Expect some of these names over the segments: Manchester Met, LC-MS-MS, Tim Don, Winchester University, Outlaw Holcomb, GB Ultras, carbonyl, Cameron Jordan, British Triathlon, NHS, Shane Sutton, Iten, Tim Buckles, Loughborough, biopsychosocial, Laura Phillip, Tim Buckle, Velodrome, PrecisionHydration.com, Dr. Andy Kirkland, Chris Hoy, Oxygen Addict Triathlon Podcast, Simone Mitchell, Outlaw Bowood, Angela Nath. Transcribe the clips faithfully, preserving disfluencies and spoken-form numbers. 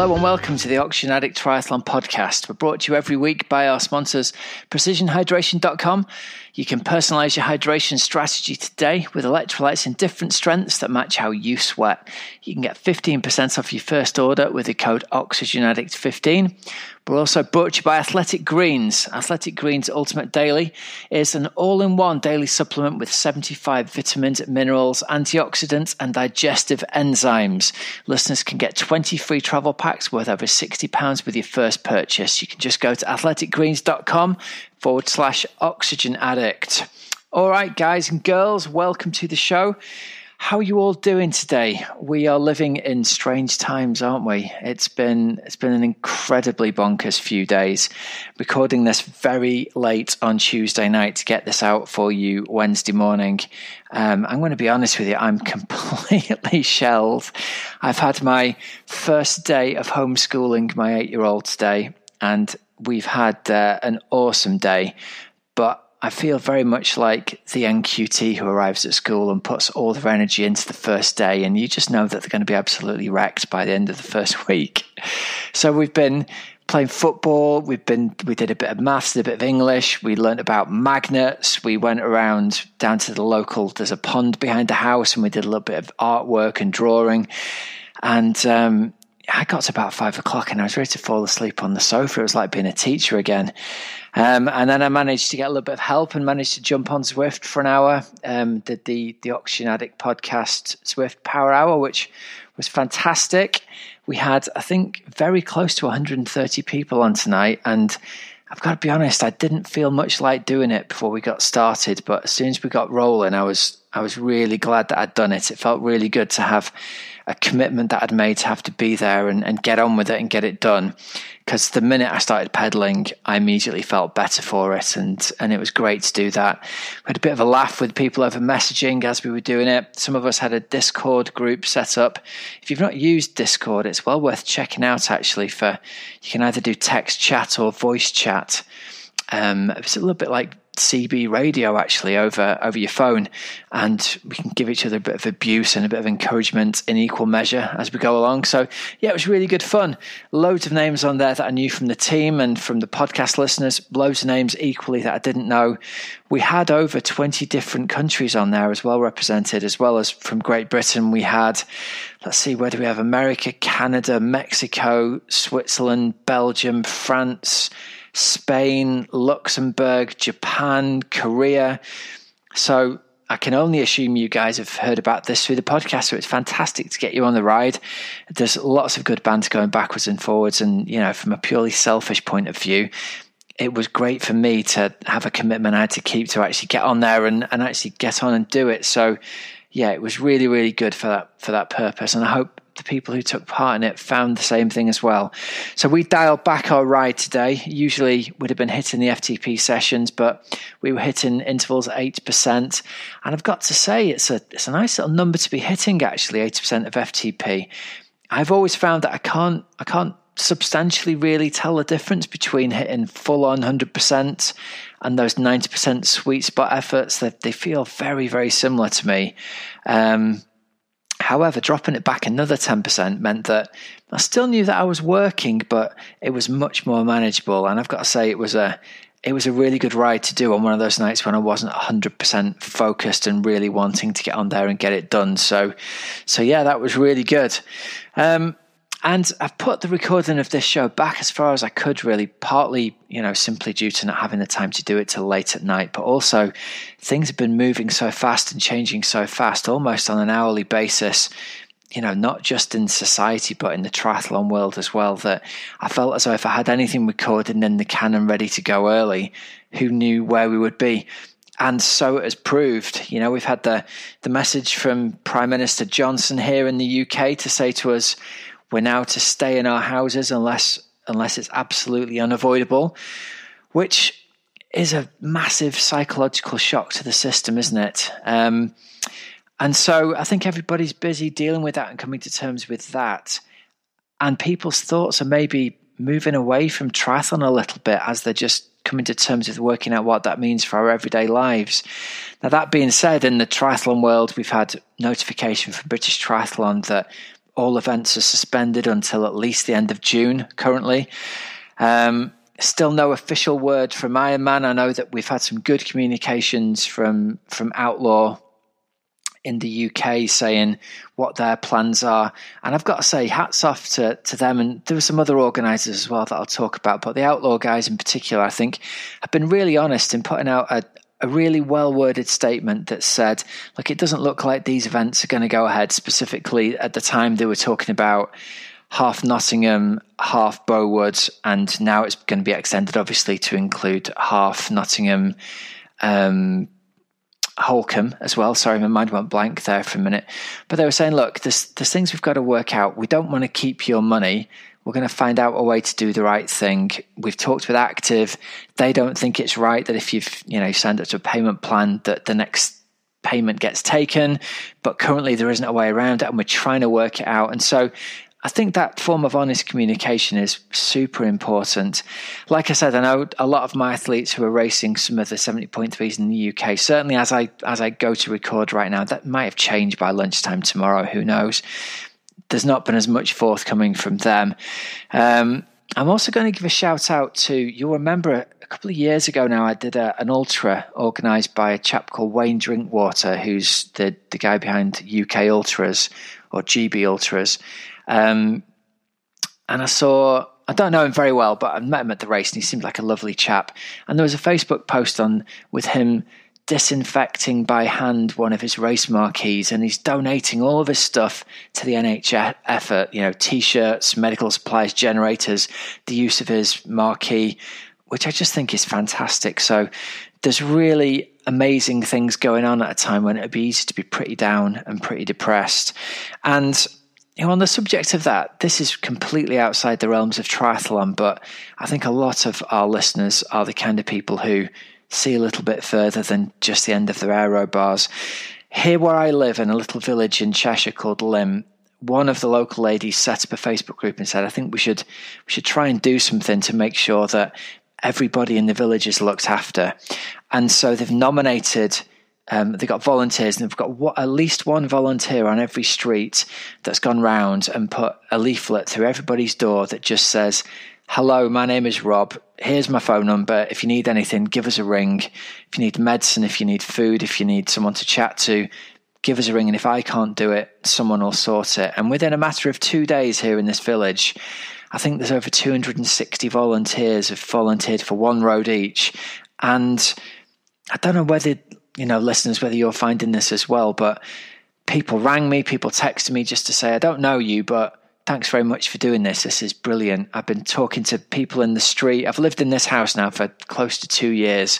Hello and welcome to the Oxygen Addict Triathlon Podcast. We're brought to you every week by our sponsors, Precision Hydration dot com. You can personalize your hydration strategy today with electrolytes in different strengths that match how you sweat. You can get fifteen percent off your first order with the code Oxygen Addict fifteen. We're also brought to you by Athletic Greens. Athletic Greens Ultimate Daily is an all-in-one daily supplement with seventy-five vitamins, minerals, antioxidants, and digestive enzymes. Listeners can get twenty free travel packs worth over sixty pounds with your first purchase. You can just go to athletic greens dot com forward slash oxygen addict. All right, guys and girls, welcome to the show. How are you all doing today? We are living in strange times, aren't we? It's been it's been an incredibly bonkers few days. Recording this very late on Tuesday night to get this out for you Wednesday morning. Um, I'm going to be honest with you, I'm completely shelled. I've had my first day of homeschooling my eight-year-old today, and we've had uh, an awesome day, but I feel very much like the N Q T who arrives at school and puts all their energy into the first day, and you just know that they're going to be absolutely wrecked by the end of the first week. So we've been playing football, we've been we did a bit of maths, did a bit of English, we learned about magnets, we went around down to the local, there's a pond behind the house, and we did a little bit of artwork and drawing, and um, I got to about five o'clock and I was ready to fall asleep on the sofa. It was like being a teacher again. Um, and then I managed to get a little bit of help and managed to jump on Zwift for an hour. Um, did the, the Oxygen Addict podcast Zwift Power Hour, which was fantastic. We had, I think, very close to one hundred thirty people on tonight. And I've got to be honest, I didn't feel much like doing it before we got started. But as soon as we got rolling, I was I was really glad that I'd done it. It felt really good to have a commitment that I'd made to have to be there and, and get on with it and get it done. Because the minute I started pedaling, I immediately felt better for it. And, and it was great to do that. We had a bit of a laugh with people over messaging as we were doing it. Some of us had a Discord group set up. If you've not used Discord, it's well worth checking out actually. For you can either do text chat or voice chat. Um, it's a little bit like C B radio actually over over your phone, and we can give each other a bit of abuse and a bit of encouragement in equal measure as we go along. So yeah, it was really good fun. Loads of names on there that I knew from the team and from the podcast listeners, loads of names equally that I didn't know. We had over twenty different countries on there as well represented, as well as from Great Britain. We had, let's see, where do we have America, Canada, Mexico, Switzerland, Belgium, France, Spain, Luxembourg, Japan, Korea. So I can only assume you guys have heard about this through the podcast. So it's fantastic to get you on the ride. There's lots of good banter going backwards and forwards. And, you know, from a purely selfish point of view, it was great for me to have a commitment I had to keep to actually get on there and, and actually get on and do it. So yeah, it was really, really good for that, for that purpose. And I hope the people who took part in it found the same thing as well. So we dialed back our ride today. Usually we'd have been hitting the F T P sessions, but we were hitting intervals at eight percent. And I've got to say, it's a it's a nice little number to be hitting actually, eighty percent of F T P. I've always found that I can't I can't substantially really tell the difference between hitting full on one hundred percent and those ninety percent sweet spot efforts. That they feel very, very similar to me. Um, However, dropping it back another ten percent meant that I still knew that I was working, but it was much more manageable. And I've got to say, it was a it was a really good ride to do on one of those nights when I wasn't one hundred percent focused and really wanting to get on there and get it done. So, so yeah, that was really good. Um, and I've put the recording of this show back as far as I could, really, partly, you know, simply due to not having the time to do it till late at night. But also things have been moving so fast and changing so fast, almost on an hourly basis, you know, not just in society, but in the triathlon world as well, that I felt as though if I had anything recorded in the can and ready to go early, who knew where we would be? And so it has proved. You know, we've had the, the message from Prime Minister Johnson here in the U K to say to us, we're now to stay in our houses unless unless it's absolutely unavoidable, which is a massive psychological shock to the system, isn't it? Um, and so I think everybody's busy dealing with that and coming to terms with that. And people's thoughts are maybe moving away from triathlon a little bit as they're just coming to terms with working out what that means for our everyday lives. Now, that being said, in the triathlon world, we've had notification from British Triathlon that all events are suspended until at least the end of June currently. Um, still no official word from Ironman. I know that we've had some good communications from, from Outlaw in the U K saying what their plans are. And I've got to say, hats off to, to them. And there were some other organisers as well that I'll talk about. But the Outlaw guys in particular, I think, have been really honest in putting out a, a really well-worded statement that said, look, it doesn't look like these events are going to go ahead. Specifically, at the time they were talking about half Nottingham, half Bowood, and now it's going to be extended, obviously, to include half Nottingham, um, Holcomb as well. Sorry, my mind went blank there for a minute. But they were saying, look, there's, there's things we've got to work out. We don't want to keep your money. We're going to find out a way to do the right thing. We've talked with Active. They don't think it's right that if you've, you know, signed up to a payment plan that the next payment gets taken. But currently there isn't a way around it, and we're trying to work it out. And so I think that form of honest communication is super important. Like I said, I know a lot of my athletes who are racing some of the seventy point threes in the U K, certainly as I as I go to record right now, that might have changed by lunchtime tomorrow, who knows. There's not been as much forthcoming from them. Um, I'm also going to give a shout out to, you'll remember a couple of years ago now, I did a, an ultra organised by a chap called Wayne Drinkwater, who's the, the guy behind U K Ultras or G B Ultras. Um, and I saw, I don't know him very well, but I met him at the race and he seemed like a lovely chap. And there was a Facebook post on with him disinfecting by hand one of his race marquees, and he's donating all of his stuff to the N H S effort, you know, t-shirts, medical supplies, generators, the use of his marquee, which I just think is fantastic. So there's really amazing things going on at a time when it would be easy to be pretty down and pretty depressed. And you know, on the subject of that, this is completely outside the realms of triathlon, but I think a lot of our listeners are the kind of people who see a little bit further than just the end of their aero bars. Here where I live in a little village in Cheshire called Lim, one of the local ladies set up a Facebook group and said, I think we should we should try and do something to make sure that everybody in the village is looked after. And so they've nominated Um, they've got volunteers, and they've got what, at least one volunteer on every street that's gone round and put a leaflet through everybody's door that just says, hello, my name is Rob. Here's my phone number. If you need anything, give us a ring. If you need medicine, if you need food, if you need someone to chat to, give us a ring. And if I can't do it, someone will sort it. And within a matter of two days here in this village, I think there's over two hundred sixty volunteers have volunteered for one road each. And I don't know whether... you know, listeners, whether you're finding this as well, but people rang me, people texted me just to say, I don't know you, but thanks very much for doing this. This is brilliant. I've been talking to people in the street. I've lived in this house now for close to two years.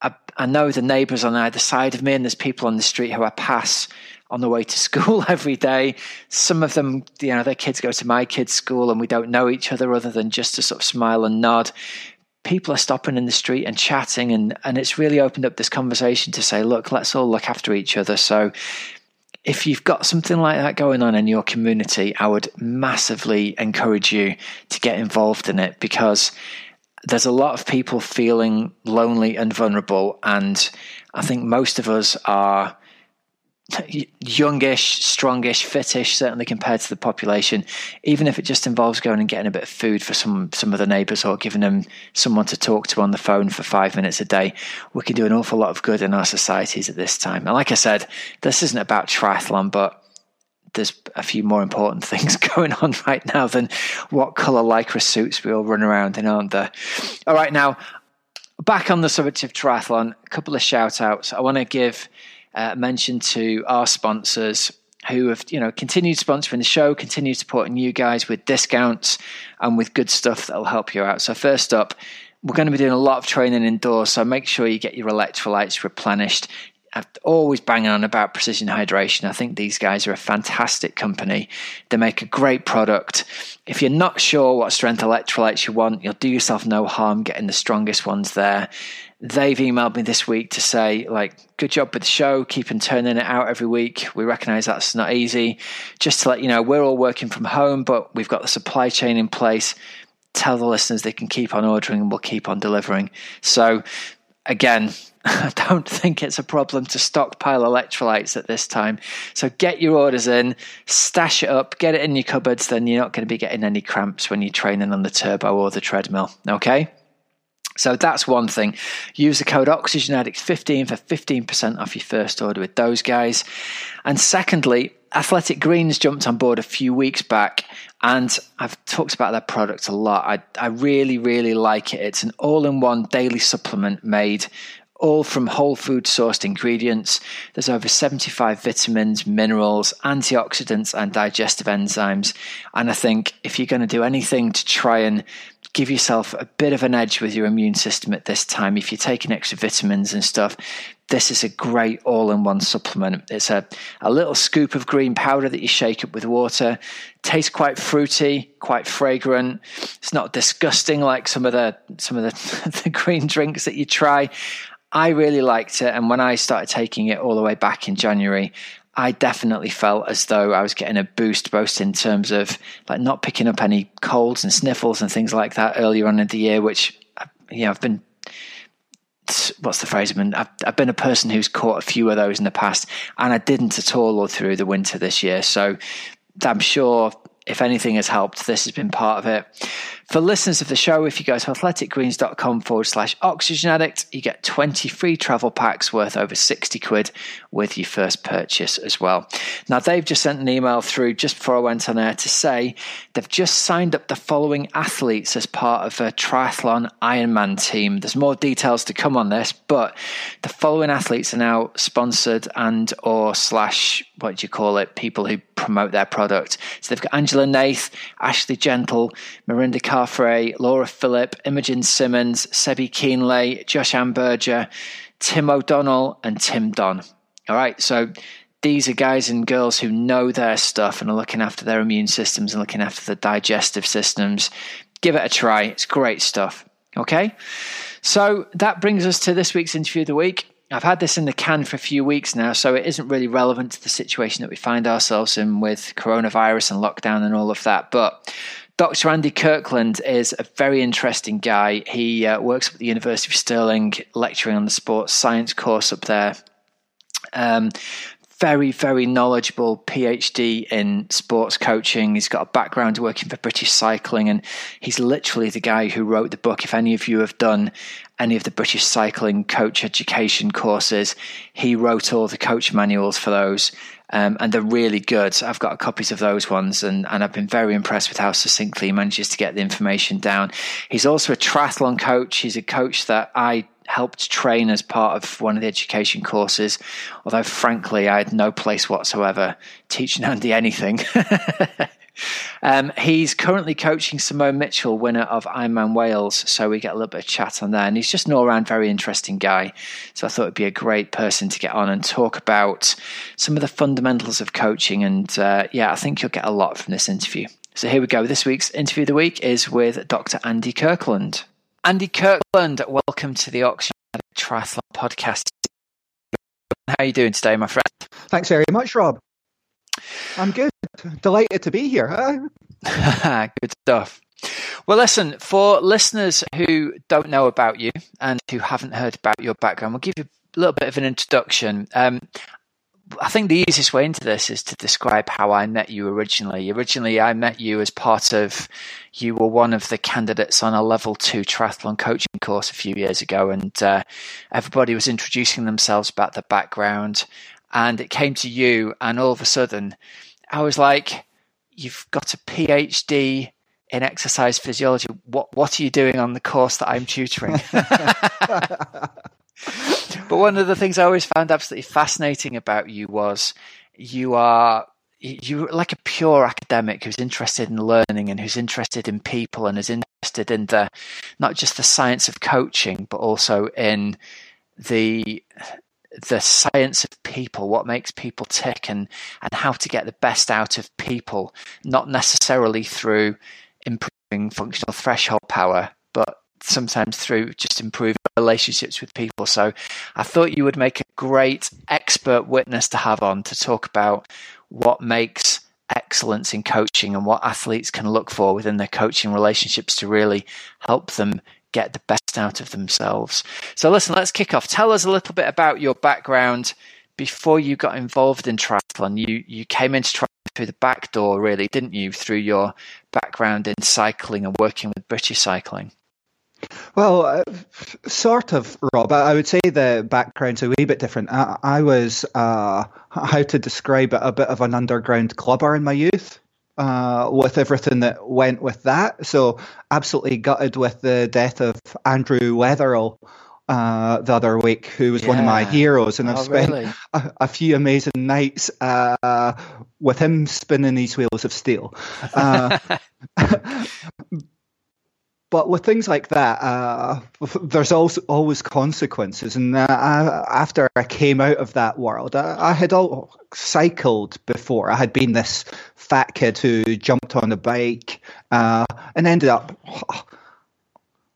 I, I know the neighbours on either side of me, and there's people on the street who I pass on the way to school every day. Some of them, you know, their kids go to my kids' school and we don't know each other other than just to sort of smile and nod. People are stopping in the street and chatting, and, and it's really opened up this conversation to say, look, let's all look after each other. So if you've got something like that going on in your community, I would massively encourage you to get involved in it, because there's a lot of people feeling lonely and vulnerable. And I think most of us are youngish, strongish, fittish, certainly compared to the population, even if it just involves going and getting a bit of food for some some of the neighbours or giving them someone to talk to on the phone for five minutes a day. We can do an awful lot of good in our societies at this time. And like I said, this isn't about triathlon, but there's a few more important things going on right now than what colour lycra suits we all run around in, aren't there? All right, now, back on the subject of triathlon, a couple of shout-outs. I want to give... Uh, mention to our sponsors who have, you know, continued sponsoring the show, continued supporting you guys with discounts and with good stuff that'll help you out. So first up, we're going to be doing a lot of training indoors, so make sure you get your electrolytes replenished. I've always banging on about Precision Hydration. I think these guys are a fantastic company. They make a great product. If you're not sure what strength electrolytes you want, you'll do yourself no harm getting the strongest ones there. They've emailed me this week to say, like, good job with the show. Keep on turning it out every week. We recognize that's not easy. Just to let you know, we're all working from home, but we've got the supply chain in place. Tell the listeners they can keep on ordering and we'll keep on delivering. So again, I don't think it's a problem to stockpile electrolytes at this time. So get your orders in, stash it up, get it in your cupboards, then you're not going to be getting any cramps when you're training on the turbo or the treadmill, okay? So that's one thing. Use the code Oxygen Addict fifteen for fifteen percent off your first order with those guys. And secondly, Athletic Greens jumped on board a few weeks back, and I've talked about their product a lot. I, I really, really like it. It's an all-in-one daily supplement made all from whole food sourced ingredients. There's over seventy-five vitamins, minerals, antioxidants, and digestive enzymes. And I think if you're going to do anything to try and give yourself a bit of an edge with your immune system at this time, if you're taking extra vitamins and stuff, this is a great all-in-one supplement. It's a, a little scoop of green powder that you shake up with water. Tastes quite fruity, quite fragrant. It's not disgusting like some of the some of the, the green drinks that you try. I really liked it, and when I started taking it all the way back in January, I definitely felt as though I was getting a boost, both in terms of like not picking up any colds and sniffles and things like that earlier on in the year, which, you know, I've been, what's the phrase? I've been, I've, I've been a person who's caught a few of those in the past, and I didn't at all all through the winter this year. So I'm sure if anything has helped, this has been part of it. For listeners of the show, if you go to athleticgreens.com forward slash oxygen addict, you get twenty free travel packs worth over sixty quid with your first purchase as well. Now, they've just sent an email through just before I went on air to say they've just signed up the following athletes as part of a triathlon Ironman team. There's more details to come on this, but the following athletes are now sponsored and or slash, what do you call it, people who promote their product. So they've got Angela Nath, Ashley Gentle, Mirinda Carfrey, Laura Phillip, Imogen Simmons, Sebi Keenley, Josh Amberger, Tim O'Donnell, and Tim Don. All right, so these are guys and girls who know their stuff and are looking after their immune systems and looking after the digestive systems. Give it a try. It's great stuff. Okay, so that brings us to this week's interview of the week. I've had this in the can for a few weeks now, so it isn't really relevant to the situation that we find ourselves in with coronavirus and lockdown and all of that. But Doctor Andy Kirkland is a very interesting guy. He uh, works at the University of Stirling, lecturing on the sports science course up there. Um, very, very knowledgeable PhD in sports coaching. He's got a background working for British Cycling, and he's literally the guy who wrote the book. If any of you have done any of the British Cycling coach education courses, he wrote all the coach manuals for those, um, and they're really good. I've got copies of those ones, and, and I've been very impressed with how succinctly he manages to get the information down. He's also a triathlon coach. He's a coach that I helped train as part of one of the education courses, although frankly, I had no place whatsoever teaching Andy anything. Um, he's currently coaching Simone Mitchell, winner of Ironman Wales, so we get a little bit of chat on there, and he's just an all-round very interesting guy, so I thought it'd be a great person to get on and talk about some of the fundamentals of coaching, and uh, yeah, I think you'll get a lot from this interview. So here we go. This week's interview of the week is with Doctor Andy Kirkland. Andy Kirkland, welcome to the Oxygen Triathlon Podcast. How are you doing today, my friend? Thanks very much, Rob. I'm good. Delighted to be here. Good stuff. Well, listen, for listeners who don't know about you and who haven't heard about your background, we'll give you a little bit of an introduction. Um, I think the easiest way into this is to describe how I met you originally. Originally, I met you as part of, you were one of the candidates on a level two triathlon coaching course a few years ago, and uh, everybody was introducing themselves about their background, and it came to you, and all of a sudden, I was like, you've got a PhD in exercise physiology. What what are you doing on the course that I'm tutoring? But one of the things I always found absolutely fascinating about you was you are you're like a pure academic who's interested in learning and who's interested in people and is interested in the not just the science of coaching, but also in the the science of people, what makes people tick, and and how to get the best out of people, not necessarily through improving functional threshold power, but sometimes through just improving relationships with people. So I thought you would make a great expert witness to have on to talk about what makes excellence in coaching and what athletes can look for within their coaching relationships to really help them get the best out of themselves. So listen, let's kick off. Tell us a little bit about your background. Before you got involved in triathlon, you, you came into triathlon through the back door, really, didn't you, through your background in cycling and working with British Cycling? Well, uh, sort of, Rob. I would say the background's a wee bit different. I, I was, uh, how to describe it, a bit of an underground clubber in my youth. Uh, with everything that went with that. So absolutely gutted with the death of Andrew Wetherill uh, the other week, who was yeah. one of my heroes. And oh, I've spent really? a, a few amazing nights uh, with him spinning these wheels of steel. Uh, but with things like that, uh, there's also always consequences. And uh, I, after I came out of that world, I, I had all cycled before. I had been this fat kid who jumped on a bike uh, and ended up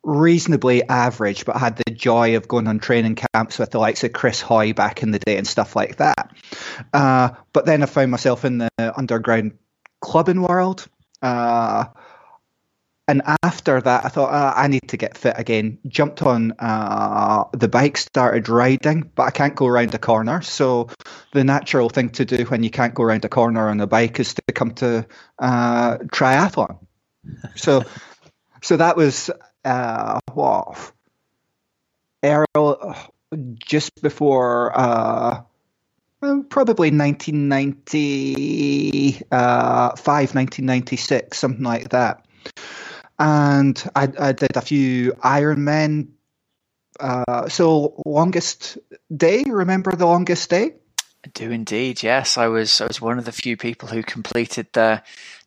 reasonably average, but had the joy of going on training camps with the likes of Chris Hoy back in the day and stuff like that. Uh, but then I found myself in the underground clubbing world. Uh, And after that, I thought, oh, I need to get fit again. Jumped on uh, the bike, started riding, but I can't go around a corner. So the natural thing to do when you can't go around a corner on a bike is to come to uh, triathlon. So so that was, uh, what, Errol, just before, uh, probably nineteen ninety-five, nineteen ninety-six, something like that. And I, I did a few Ironmen. Uh, so Longest Day, remember the Longest Day? I do indeed, yes. I was I was one of the few people who completed the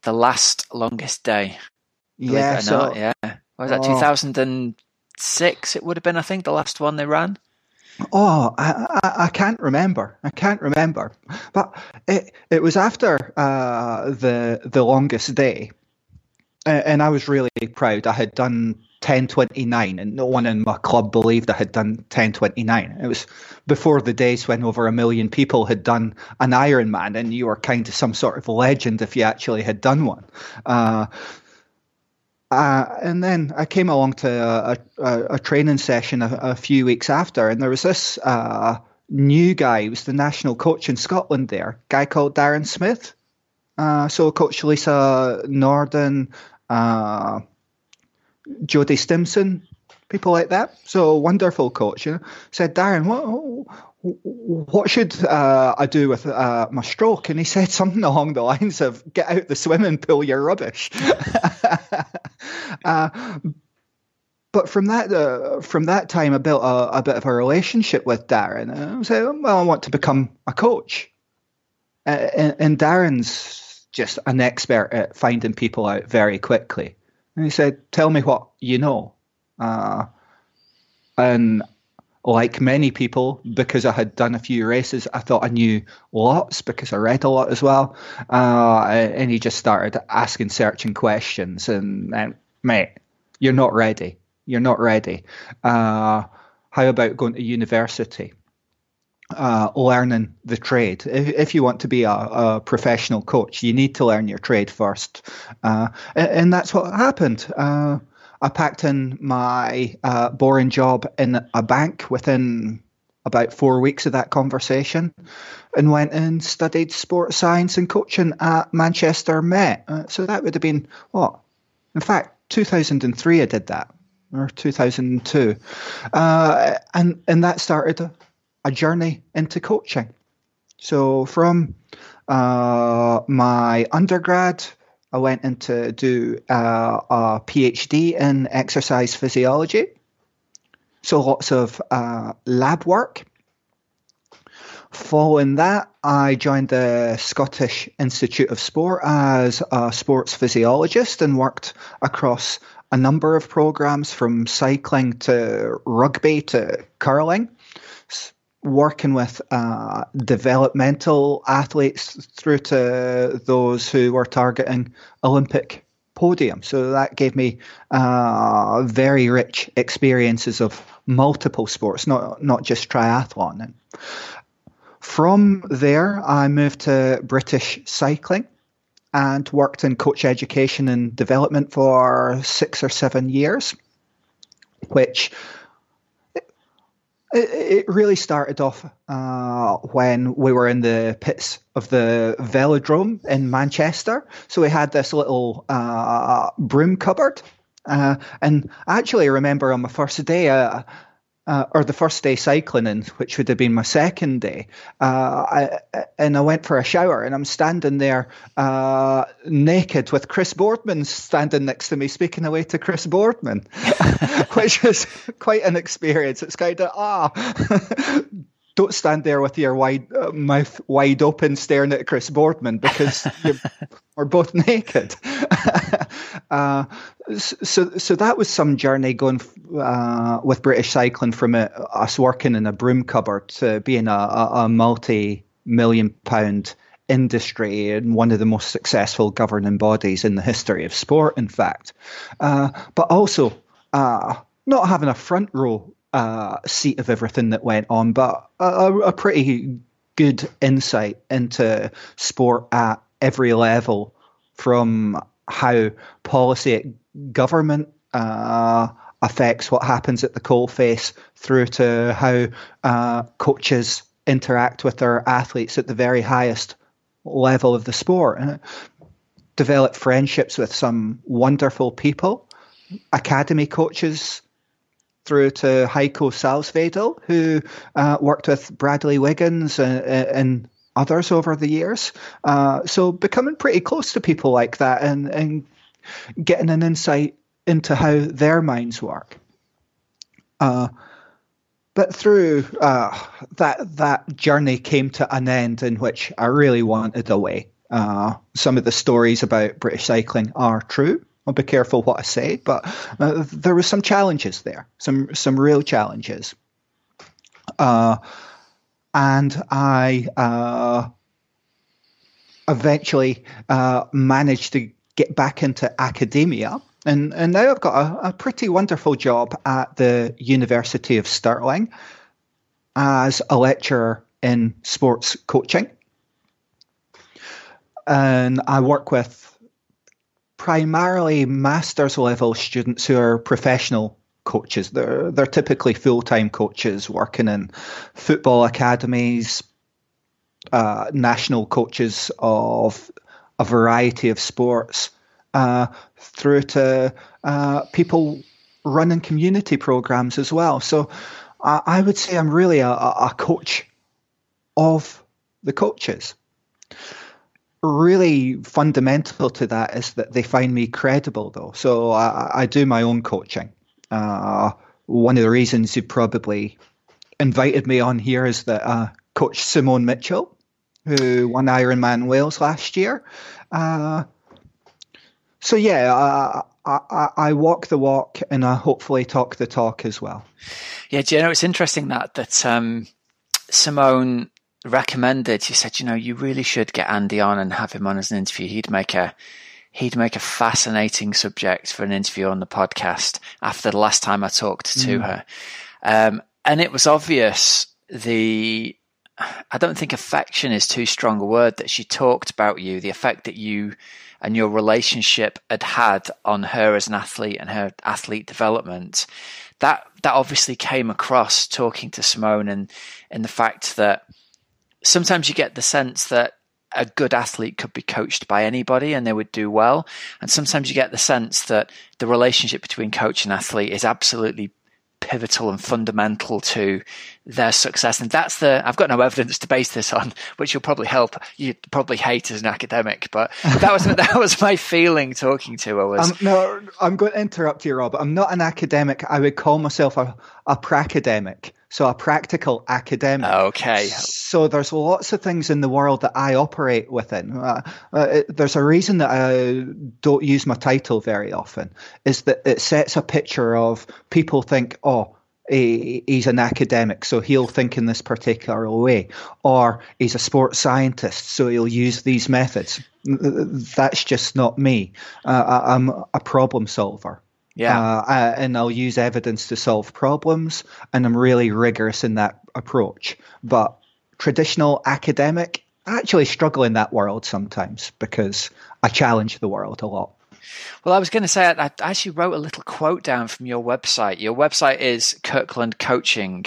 the last Longest Day. Yeah, so, not, yeah. What was that, two thousand six? It would have been, I think, the last one they ran. Oh, I, I, I can't remember. I can't remember. But it it was after uh, the the Longest Day. And I was really proud. I had done ten twenty-nine, and no one in my club believed I had done ten twenty-nine. It was before the days when over a million people had done an Ironman, and you were kind of some sort of legend if you actually had done one. Uh, uh, and then I came along to a, a, a training session a, a few weeks after, and there was this uh, new guy. He was the national coach in Scotland there, a guy called Darren Smith. Uh, so Coach Lisa Norden, Uh, Jodie Stimson, people like that. So wonderful coach, you know. Said, Darren, what what should uh, I do with uh, my stroke? And he said something along the lines of, get out the swimming pool, you're rubbish. uh, but from that uh, from that time, I built a, a bit of a relationship with Darren. And I said, well, I want to become a coach. Uh, and, and Darren's just an expert at finding people out very quickly. And he said, tell me what you know. Uh, and like many people, because I had done a few races, I thought I knew lots because I read a lot as well. Uh, and he just started asking searching questions. And, and mate, you're not ready. You're not ready. Uh, how about going to university? Uh, learning the trade. If, if you want to be a, a professional coach, you need to learn your trade first. Uh, and, and that's what happened. Uh, I packed in my uh, boring job in a bank within about four weeks of that conversation and went and studied sports science and coaching at Manchester Met. Uh, so that would have been, what? In fact, two thousand three I did that, or two thousand two. Uh, and, and that started a journey into coaching. So from uh, my undergrad, I went in to do uh, a PhD in exercise physiology. So lots of uh, lab work. Following that, I joined the Scottish Institute of Sport as a sports physiologist and worked across a number of programs from cycling to rugby to curling, working with uh, developmental athletes through to those who were targeting Olympic podiums. So that gave me uh, very rich experiences of multiple sports, not not just triathlon. And from there, I moved to British Cycling and worked in coach education and development for six or seven years. which it, it really started off uh, when we were in the pits of the velodrome in Manchester. So we had this little uh, broom cupboard. Uh, and actually, I remember on my first day, uh, uh, or the first day cycling, in, which would have been my second day, uh, I, and I went for a shower, and I'm standing there uh, naked with Chris Boardman standing next to me, speaking away to Chris Boardman, which is quite an experience. It's kind of, ah, don't stand there with your wide uh, mouth wide open staring at Chris Boardman, because we're both naked. Uh, so, so that was some journey going uh, with British Cycling from a, us working in a broom cupboard to being a, a multi-million pound industry and one of the most successful governing bodies in the history of sport, in fact. Uh, but also uh, not having a front row uh, seat of everything that went on, but a, a pretty good insight into sport at every level, from how policy at government uh, affects what happens at the coalface through to how uh, coaches interact with their athletes at the very highest level of the sport. And develop friendships with some wonderful people, academy coaches through to Heiko Salzwedel, who uh, worked with Bradley Wiggins and, and others over the years, uh, so becoming pretty close to people like that and, and getting an insight into how their minds work. Uh, but through uh, that that journey came to an end in which I really wanted away. Uh, some of the stories about British cycling are true. I'll be careful what I say, but uh, there were some challenges there, some some real challenges. Uh, And I uh, eventually uh, managed to get back into academia. And, and now I've got a, a pretty wonderful job at the University of Stirling as a lecturer in sports coaching. And I work with primarily master's level students who are professional coaches. They're they're typically full-time coaches working in football academies, uh, national coaches of a variety of sports, uh, through to uh, people running community programs as well. So I, I would say I'm really a, a coach of the coaches. Really fundamental to that is that they find me credible, though. So I, I do my own coaching. Uh, one of the reasons you probably invited me on here is that uh, Coach Simone Mitchell, who won Ironman Wales last year. Uh, so, yeah, uh, I, I, I walk the walk and I hopefully talk the talk as well. Yeah, do you know, it's interesting that, that um, Simone recommended, she said, you know, you really should get Andy on and have him on as an interview. He'd make a He'd make a fascinating subject for an interview on the podcast after the last time I talked to mm. her. Um, and it was obvious the, I don't think affection is too strong a word, that she talked about you, the effect that you and your relationship had had on her as an athlete and her athlete development. That, that obviously came across talking to Simone, and, and the fact that sometimes you get the sense that a good athlete could be coached by anybody and they would do well. And sometimes you get the sense that the relationship between coach and athlete is absolutely pivotal and fundamental to their success. And that's the, I've got no evidence to base this on, which will probably help. You'd probably hate as an academic, but that was, that was my feeling talking to her. Was, um, no, I'm going to interrupt you, Rob. I'm not an academic. I would call myself a, a pracademic. So a practical academic. Okay. So there's lots of things in the world that I operate within. Uh, uh, it, there's a reason that I don't use my title very often, is that it sets a picture of people think, oh, he, he's an academic, so he'll think in this particular way. Or he's a sports scientist, so he'll use these methods. That's just not me. Uh, I, I'm a problem solver. Yeah, uh, and I'll use evidence to solve problems, and I'm really rigorous in that approach. But traditional academic, I actually struggle in that world sometimes because I challenge the world a lot. Well, I was going to say, I, I actually wrote a little quote down from your website. Your website is Kirkland Coaching.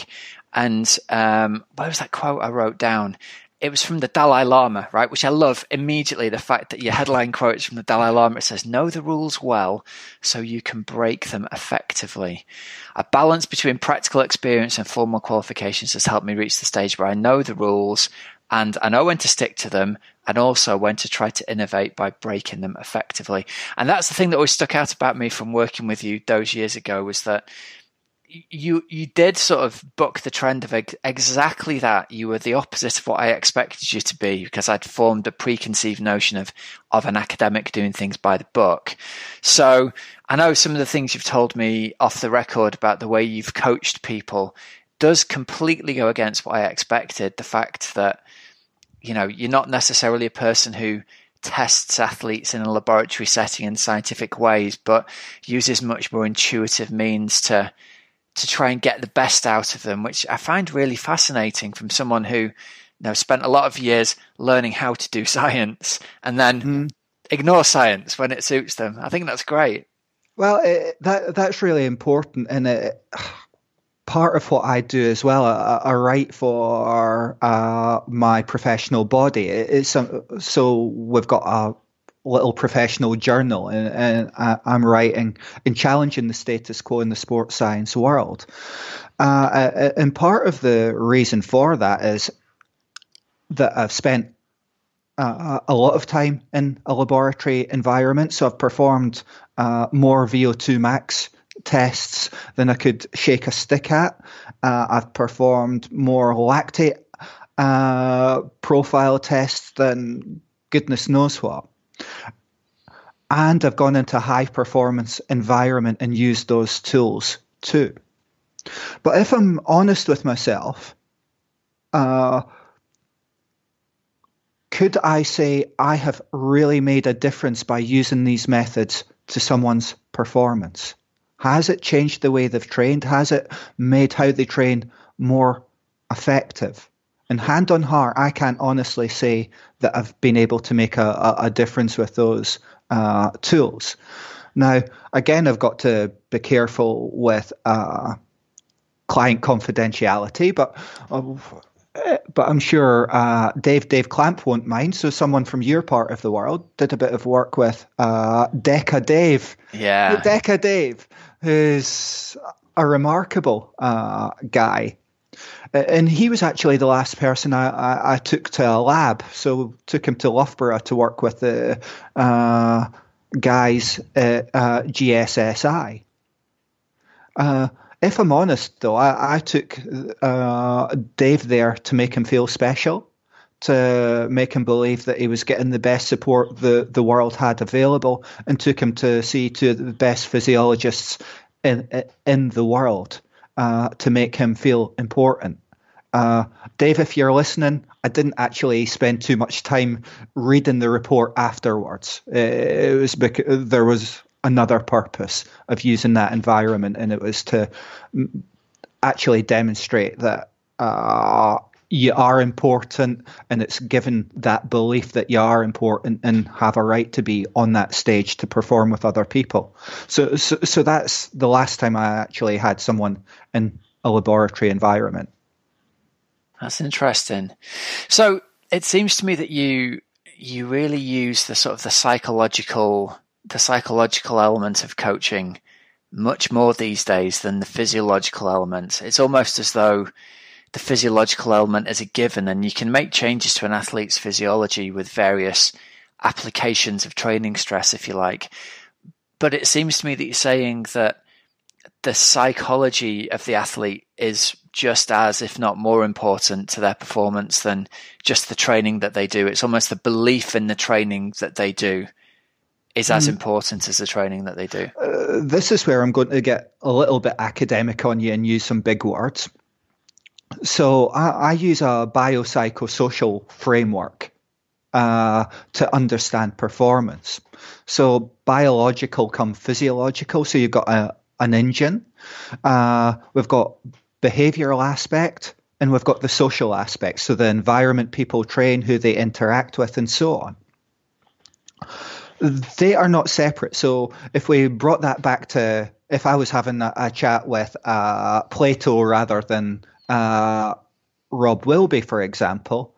And um, where was that quote I wrote down? It was from the Dalai Lama, right? Which I love immediately, the fact that your headline quote is from the Dalai Lama. It says, know the rules well so you can break them effectively. A balance between practical experience and formal qualifications has helped me reach the stage where I know the rules and I know when to stick to them and also when to try to innovate by breaking them effectively. And that's the thing that always stuck out about me from working with you those years ago, was that You you did sort of buck the trend of ex- exactly that. You were the opposite of what I expected you to be, because I'd formed a preconceived notion of of an academic doing things by the book. So I know some of the things you've told me off the record about the way you've coached people does completely go against what I expected. The fact that, you know, you're not necessarily a person who tests athletes in a laboratory setting in scientific ways, but uses much more intuitive means to to try and get the best out of them, which I find really fascinating from someone who, you know, spent a lot of years learning how to do science and then mm. ignore science when it suits them. I think that's great. Well, it, that that's really important. And it, part of what I do as well, I, I write for uh, my professional body. It, it's a, so we've got a little professional journal, and, and I, I'm writing and challenging the status quo in the sports science world. Uh, and part of the reason for that is that I've spent uh, a lot of time in a laboratory environment. So I've performed uh, more V O two max tests than I could shake a stick at. Uh, I've performed more lactate uh, profile tests than goodness knows what. And I've gone into a high performance environment and used those tools too. But if I'm honest with myself, uh, could I say I have really made a difference by using these methods to someone's performance? Has it changed the way they've trained? Has it made how they train more effective? And hand on heart, I can't honestly say that I've been able to make a, a, a difference with those uh, tools. Now, again, I've got to be careful with uh, client confidentiality, but uh, but I'm sure uh, Dave Dave Clamp won't mind. So someone from your part of the world did a bit of work with uh, Deca Dave. Yeah. Deca Dave, who's a remarkable uh, guy. And he was actually the last person I, I, I took to a lab. So took him to Loughborough to work with the uh, guys at uh, G S S I. Uh, if I'm honest, though, I, I took uh, Dave there to make him feel special, to make him believe that he was getting the best support the, the world had available, and took him to see two of the best physiologists in in the world. Uh, to make him feel important. Uh, Dave, if you're listening, I didn't actually spend too much time reading the report afterwards. It was because there was another purpose of using that environment, and it was to actually demonstrate that uh, you are important, and it's given that belief that you are important and have a right to be on that stage to perform with other people. So, so, so that's the last time I actually had someone in a laboratory environment. That's interesting. So it seems to me that you you really use the sort of the psychological the psychological element of coaching much more these days than the physiological element. It's almost as though the physiological element is a given, and you can make changes to an athlete's physiology with various applications of training stress, if you like. But it seems to me that you're saying that the psychology of the athlete is just as, if not more important to their performance than just the training that they do. It's almost the belief in the training that they do is as important as the training that they do. Uh, this is where I'm going to get a little bit academic on you and use some big words. So I, I use a biopsychosocial framework uh, to understand performance. So biological come physiological. So you've got a, an engine, uh, we've got behavioral aspect, and we've got the social aspect. So the environment people train, who they interact with, and so on. They are not separate. So if we brought that back to, if I was having a, a chat with uh, Plato rather than uh, Rob Wilby, for example,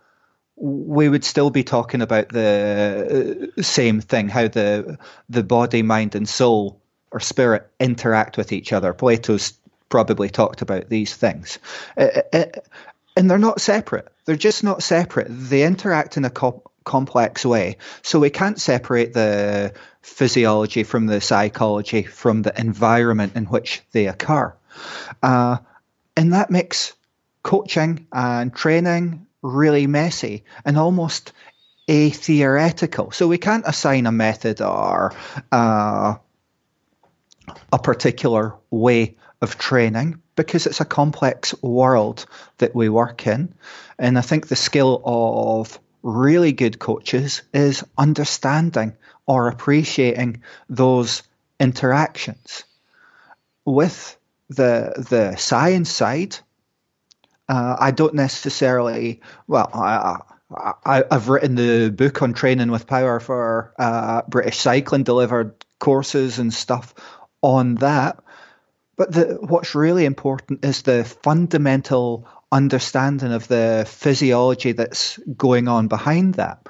we would still be talking about the same thing, how the the body, mind and soul or spirit interact with each other. Plato's probably talked about these things. It, it, and they're not separate. They're just not separate. They interact in a co- complex way. So we can't separate the physiology from the psychology, from the environment in which they occur. Uh, and that makes coaching and training really messy and almost atheoretical. So we can't assign a method or uh, a particular way of training, because it's a complex world that we work in. And I think the skill of really good coaches is understanding or appreciating those interactions. With the the science side, uh, I don't necessarily, well, I, I, I've written the book on training with power for uh, British Cycling, delivered courses and stuff on that. But the, what's really important is the fundamental understanding of the physiology that's going on behind that.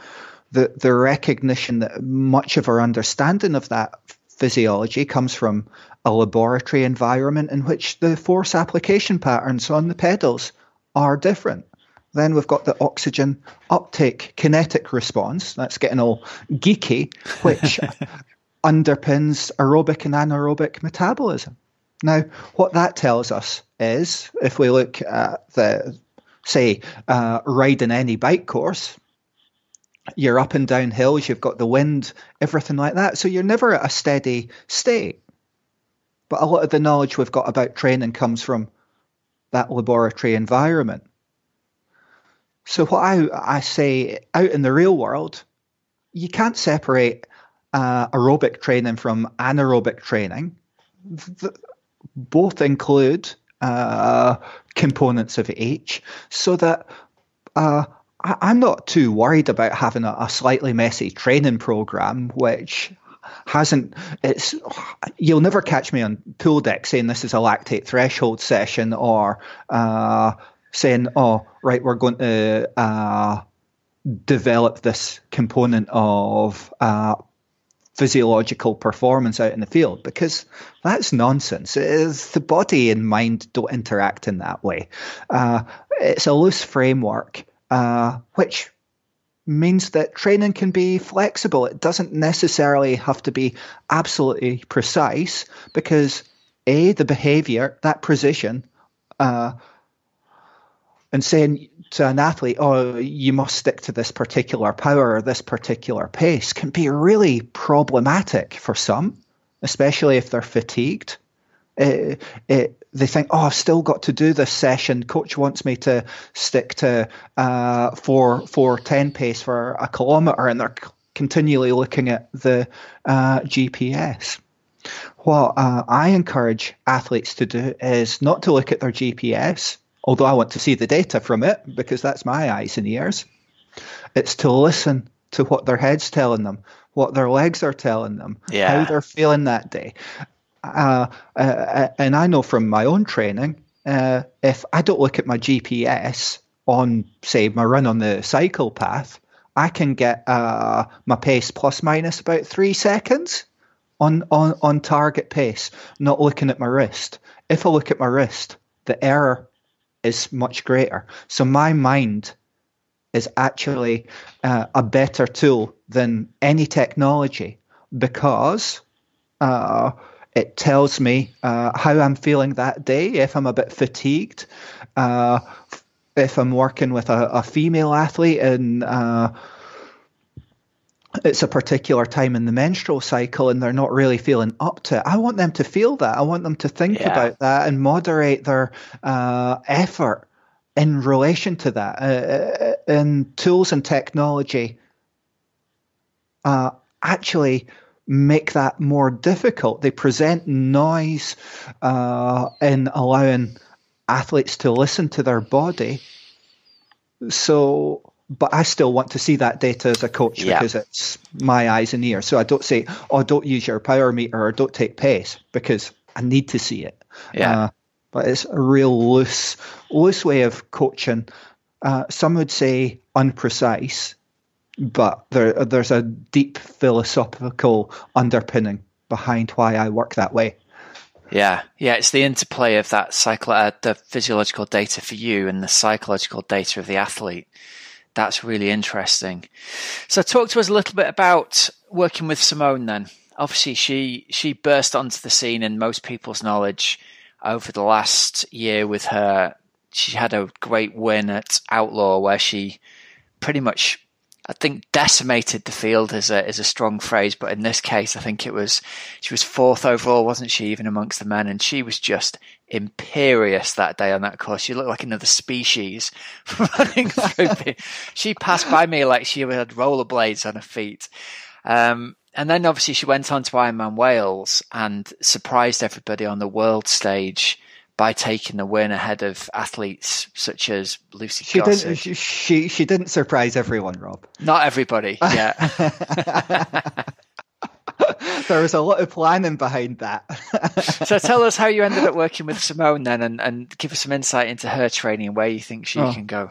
The, the recognition that much of our understanding of that physiology comes from a laboratory environment in which the force application patterns on the pedals are different. Then we've got the oxygen uptake kinetic response. That's getting all geeky, which underpins aerobic and anaerobic metabolism. Now, what that tells us is, if we look at the, say, uh, riding any bike course, you're up and down hills, you've got the wind, everything like that. So you're never at a steady state. But a lot of the knowledge we've got about training comes from that laboratory environment. So what I, I say out in the real world, you can't separate uh, aerobic training from anaerobic training. The, Both include uh, components of each, so that uh, I, I'm not too worried about having a, a slightly messy training program, which hasn't. It's you'll never catch me on pool deck saying this is a lactate threshold session, or uh, saying, "Oh, right, we're going to uh, develop this component of." Uh, physiological performance out in the field, because that's nonsense. It is, the body and mind don't interact in that way. Uh, it's a loose framework, uh, which means that training can be flexible. It doesn't necessarily have to be absolutely precise, because A, the behavior, that precision, uh, and saying to an athlete, oh, you must stick to this particular power or this particular pace, can be really problematic for some, especially if they're fatigued. It, it, they think, oh, I've still got to do this session. Coach wants me to stick to uh, four, four, ten pace for a kilometre, and they're continually looking at the uh, G P S. What uh, I encourage athletes to do is not to look at their G P S, although I want to see the data from it, because that's my eyes and ears. It's to listen to what their head's telling them, what their legs are telling them, yeah. how they're feeling that day. Uh, uh, and I know from my own training, uh, if I don't look at my G P S on, say, my run on the cycle path, I can get uh, my pace plus minus about three seconds on, on, on target pace, not looking at my wrist. If I look at my wrist, the error is much greater. So my mind is actually uh, a better tool than any technology, because uh, it tells me uh, how I'm feeling that day, if I'm a bit fatigued, uh, if I'm working with a, a female athlete and uh, it's a particular time in the menstrual cycle and they're not really feeling up to it. I want them to feel that. I want them to think yeah. about that and moderate their uh, effort in relation to that. Uh, and tools and technology uh, actually make that more difficult. They present noise uh, in allowing athletes to listen to their body. So But I still want to see that data as a coach yeah. because it's my eyes and ears. So I don't say, oh, don't use your power meter or don't take pace, because I need to see it. Yeah. Uh, but it's a real loose, loose way of coaching. Uh, some would say unprecise, but there, there's a deep philosophical underpinning behind why I work that way. Yeah, yeah, it's the interplay of that cycle, uh, the physiological data for you and the psychological data of the athlete. That's really interesting. So talk to us a little bit about working with Simone then. Obviously, she she burst onto the scene in most people's knowledge over the last year with her. She had a great win at Outlaw where she pretty much, I think, decimated the field is a, is a strong phrase. But in this case, I think it was, she was fourth overall, wasn't she, even amongst the men? And she was just imperious that day on that course. She looked like another species running through me. She passed by me like she had rollerblades on her feet. Um, and then obviously she went on to Ironman Wales and surprised everybody on the world stage by taking the win ahead of athletes such as Lucy she Gossett. Didn't, she, she, she didn't surprise everyone, Rob. Not everybody, yeah. There was a lot of planning behind that. So tell us how you ended up working with Simone then, and, and give us some insight into her training and where you think she oh. can go.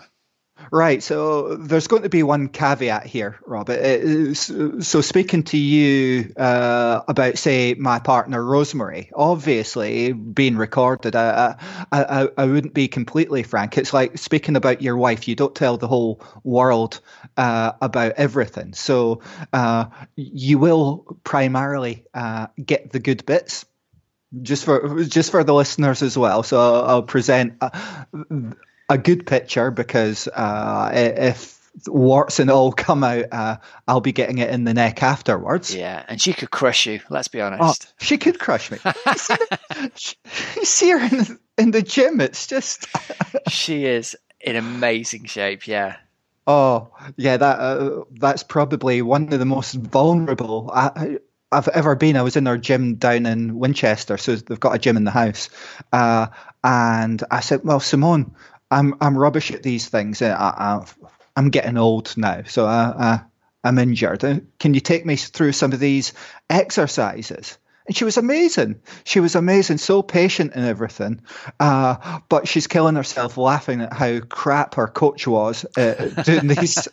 Right. So there's going to be one caveat here, Rob. So speaking to you uh, about, say, my partner, Rosemary, obviously being recorded, I, I, I wouldn't be completely frank. It's like speaking about your wife. You don't tell the whole world uh, about everything. So uh, you will primarily uh, get the good bits. Just for just for the listeners as well. So I'll, I'll present a, a good picture, because uh, if warts and all come out, uh, I'll be getting it in the neck afterwards. Yeah, and she could crush you. Let's be honest. Oh, she could crush me. You see, the, you see her in the, in the gym. It's just she is in amazing shape. Yeah. Oh yeah, that uh, that's probably one of the most vulnerable I, I've ever been. I was in their gym down in Winchester, so they've got a gym in the house. Uh, and I said, well, Simone, I'm I'm rubbish at these things. I, I, I'm getting old now, so I, I, I'm injured. Can you take me through some of these exercises? And she was amazing. She was amazing, so patient and everything. Uh, but she's killing herself laughing at how crap her coach was uh, doing these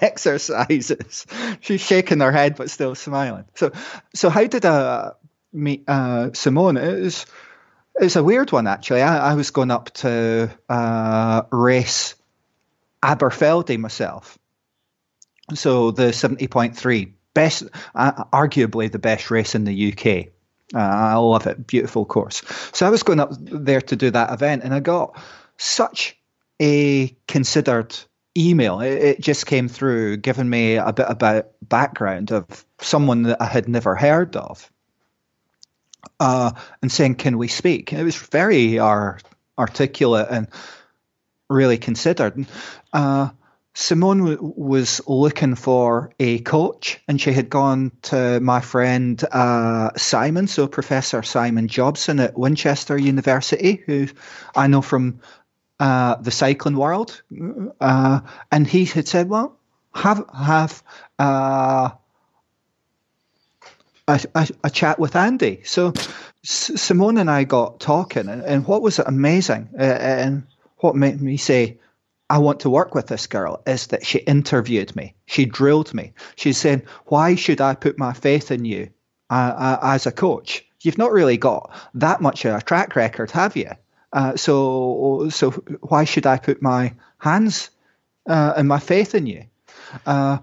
exercises. She's shaking her head but still smiling. So, so how did I uh, meet uh, Simone? It was, it was a weird one, actually. I, I was going up to uh, race Aberfeldy myself. So the seventy point three. Best, uh, arguably the best race in the U K. Uh, I love it. Beautiful course. So I was going up there to do that event, and I got such a considered email. It, it just came through, giving me a bit about background of someone that I had never heard of, uh, and saying, "Can we speak?" And it was very ar- articulate and really considered. And, uh, Simone w- was looking for a coach, and she had gone to my friend uh, Simon, so Professor Simon Jobson at Winchester University, who I know from uh, the cycling world. Uh, and he had said, well, have have uh, a, a, a chat with Andy. So S- Simone and I got talking, and, and what was amazing, uh, and what made me say, I want to work with this girl, is that she interviewed me. She drilled me. She's saying, why should I put my faith in you uh, as a coach? You've not really got that much of a track record, have you? Uh, so so why should I put my hands uh, and my faith in you? Uh,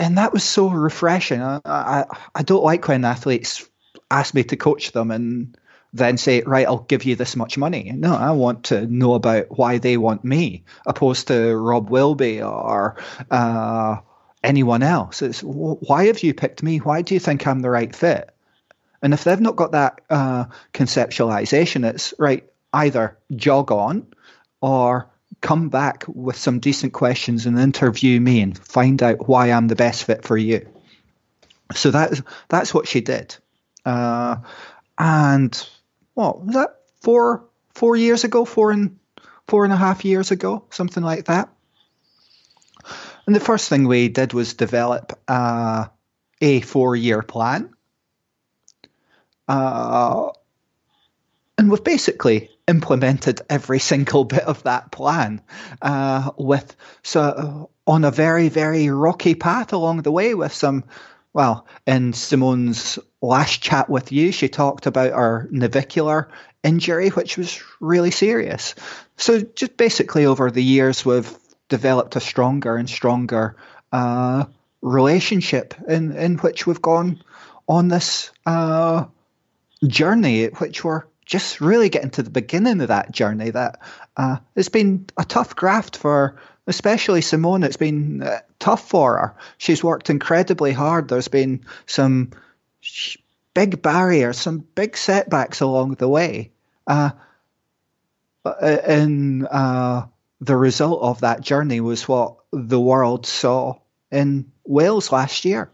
and that was so refreshing. I, I, I don't like when athletes ask me to coach them and then say, right, I'll give you this much money. No, I want to know about why they want me, opposed to Rob Wilby or uh, anyone else. It's, why have you picked me? Why do you think I'm the right fit? And if they've not got that uh, conceptualization, it's right, either jog on or come back with some decent questions and interview me and find out why I'm the best fit for you. So that, that's what she did. Uh, and... What was that? Four, four years ago, four and four and a half years ago, something like that. And the first thing we did was develop uh, a four-year plan. Uh, and we've basically implemented every single bit of that plan uh, with so on a very, very rocky path along the way with some, well, in Simone's last chat with you, she talked about her navicular injury, which was really serious. So just basically over the years, we've developed a stronger and stronger uh, relationship in, in which we've gone on this uh, journey, which we're just really getting to the beginning of that journey. That uh, it's been a tough graft for, especially Simone. It's been uh, tough for her. She's worked incredibly hard. There's been some sh- big barriers, some big setbacks along the way. Uh, and uh, the result of that journey was what the world saw in Wales last year.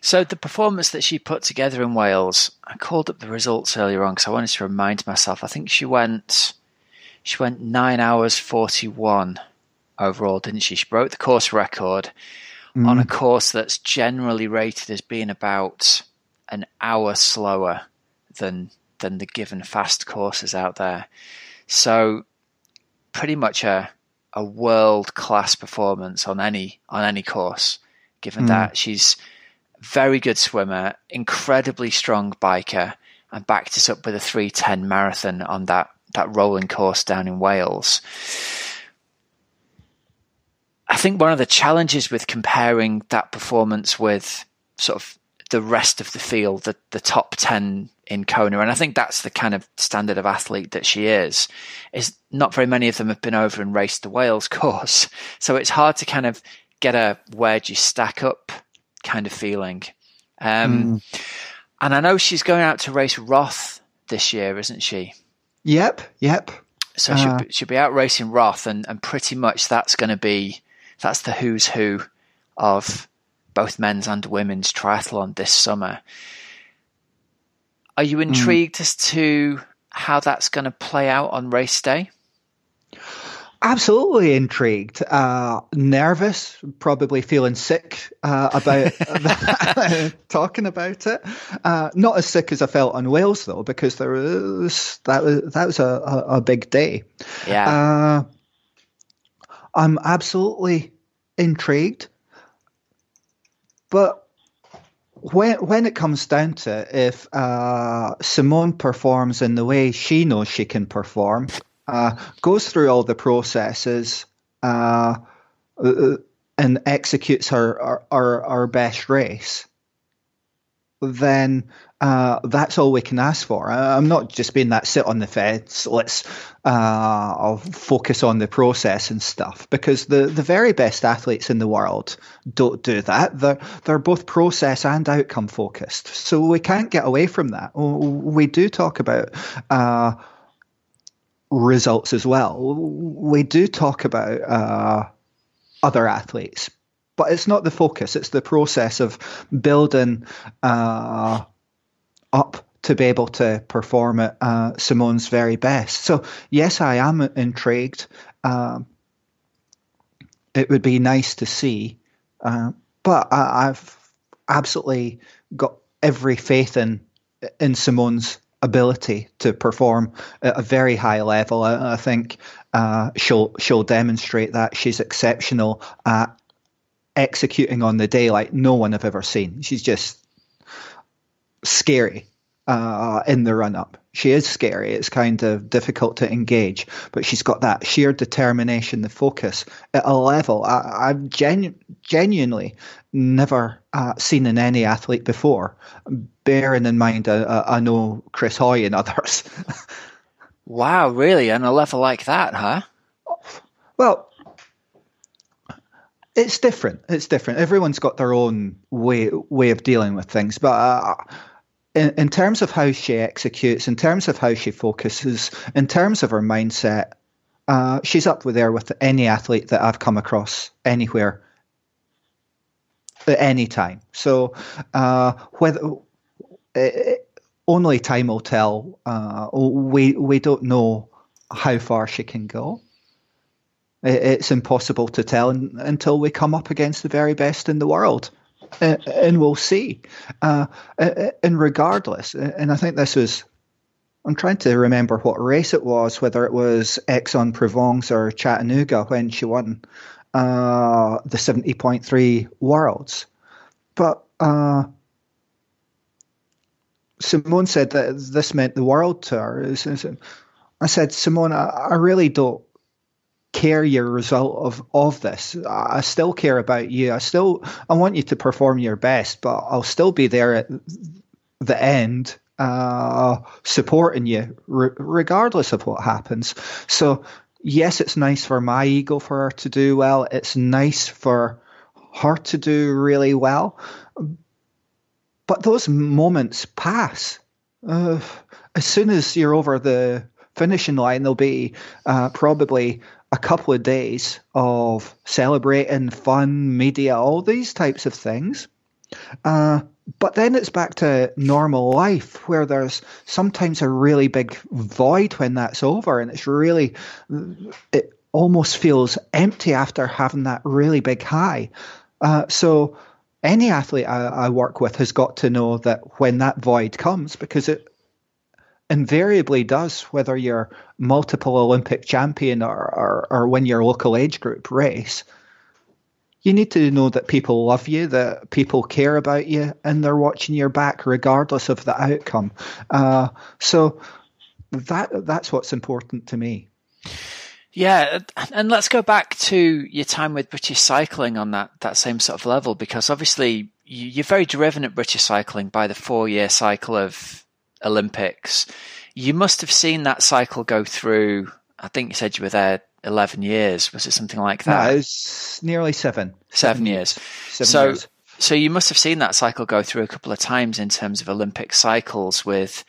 So the performance that she put together in Wales, I called up the results earlier on because I wanted to remind myself. I think she went, she went nine hours forty-one overall, didn't she? She broke the course record mm. on a course that's generally rated as being about an hour slower than than the given fast courses out there. So pretty much a a world class performance on any on any course. Given mm. that she's very good swimmer, incredibly strong biker, and backed us up with a three ten marathon on that, that rolling course down in Wales. I think one of the challenges with comparing that performance with sort of the rest of the field, the, the top ten in Kona, and I think that's the kind of standard of athlete that she is, is not very many of them have been over and raced the Wales course. So it's hard to kind of get a where do you stack up kind of feeling. Um, mm. And I know she's going out to race Roth this year, isn't she? Yep, yep. So uh, she'll, be, she'll be out racing Roth, and, and pretty much that's going to be, that's the who's who of both men's and women's triathlon this summer. Are you intrigued mm. as to how that's going to play out on race day? Absolutely intrigued, uh, nervous, probably feeling sick uh, about that, talking about it. Uh, not as sick as I felt on Wales though, because there was that was that was a, a big day. Yeah, uh, I'm absolutely intrigued, but when when it comes down to it, if uh, Simone performs in the way she knows she can perform. Uh, goes through all the processes uh, and executes her our our best race, then uh, that's all we can ask for. I'm not just being that sit on the fence, let's uh, I'll focus on the process and stuff, because the, the very best athletes in the world don't do that. They're, they're both process and outcome focused. So we can't get away from that. We do talk about uh, results as well. We do talk about uh, other athletes, but it's not the focus. It's the process of building uh, up to be able to perform at uh, Simone's very best. So yes, I am intrigued. Um, it would be nice to see, uh, but I, I've absolutely got every faith in in Simone's ability to perform at a very high level. I, I think uh, she'll she'll demonstrate that. She's exceptional at executing on the day like no one I've ever seen. She's just scary uh, in the run-up. She is scary. It's kind of difficult to engage, but she's got that sheer determination, the focus at a level I, I've genu- genuinely never uh, seen in any athlete before, bearing in mind uh, I know Chris Hoy and others. Wow, really? On a level like that, huh? Well, it's different. It's different. Everyone's got their own way, way of dealing with things, but uh, In, in terms of how she executes, in terms of how she focuses, in terms of her mindset, uh, she's up there with any athlete that I've come across anywhere at any time. So uh, whether it, only time will tell. Uh, we we don't know how far she can go, it's impossible to tell until we come up against the very best in the world. And we'll see. Uh, and regardless, and I think this was, I'm trying to remember what race it was, whether it was Aix-en-Provence or Chattanooga when she won uh, the seventy point three Worlds. But uh, Simone said that this meant the world to her. I said, Simone, I really don't care your result of of this. I still care about you. I still I want you to perform your best, but I'll still be there at the end, uh, supporting you re- regardless of what happens. So yes, it's nice for my ego for her to do well. It's nice for her to do really well, but those moments pass. Uh, as soon as you're over the finishing line, there'll be uh, probably a couple of days of celebrating, fun, media, all these types of things. Uh, but then it's back to normal life, where there's sometimes a really big void when that's over. And it's really, it almost feels empty after having that really big high. Uh, so any athlete I, I work with has got to know that when that void comes, because it invariably does, whether you're multiple Olympic champion or, or, or when your local age group race, you need to know that people love you, that people care about you, and they're watching your back regardless of the outcome. Uh, so that that's what's important to me. Yeah, and let's go back to your time with British Cycling on that, that same sort of level, because obviously you're very driven at British Cycling by the four-year cycle of Olympics. You must have seen that cycle go through, I think you said you were there eleven years. Was it something like that? No, it was nearly seven. Seven, seven years. Seven so, years. So you must have seen that cycle go through a couple of times in terms of Olympic cycles, with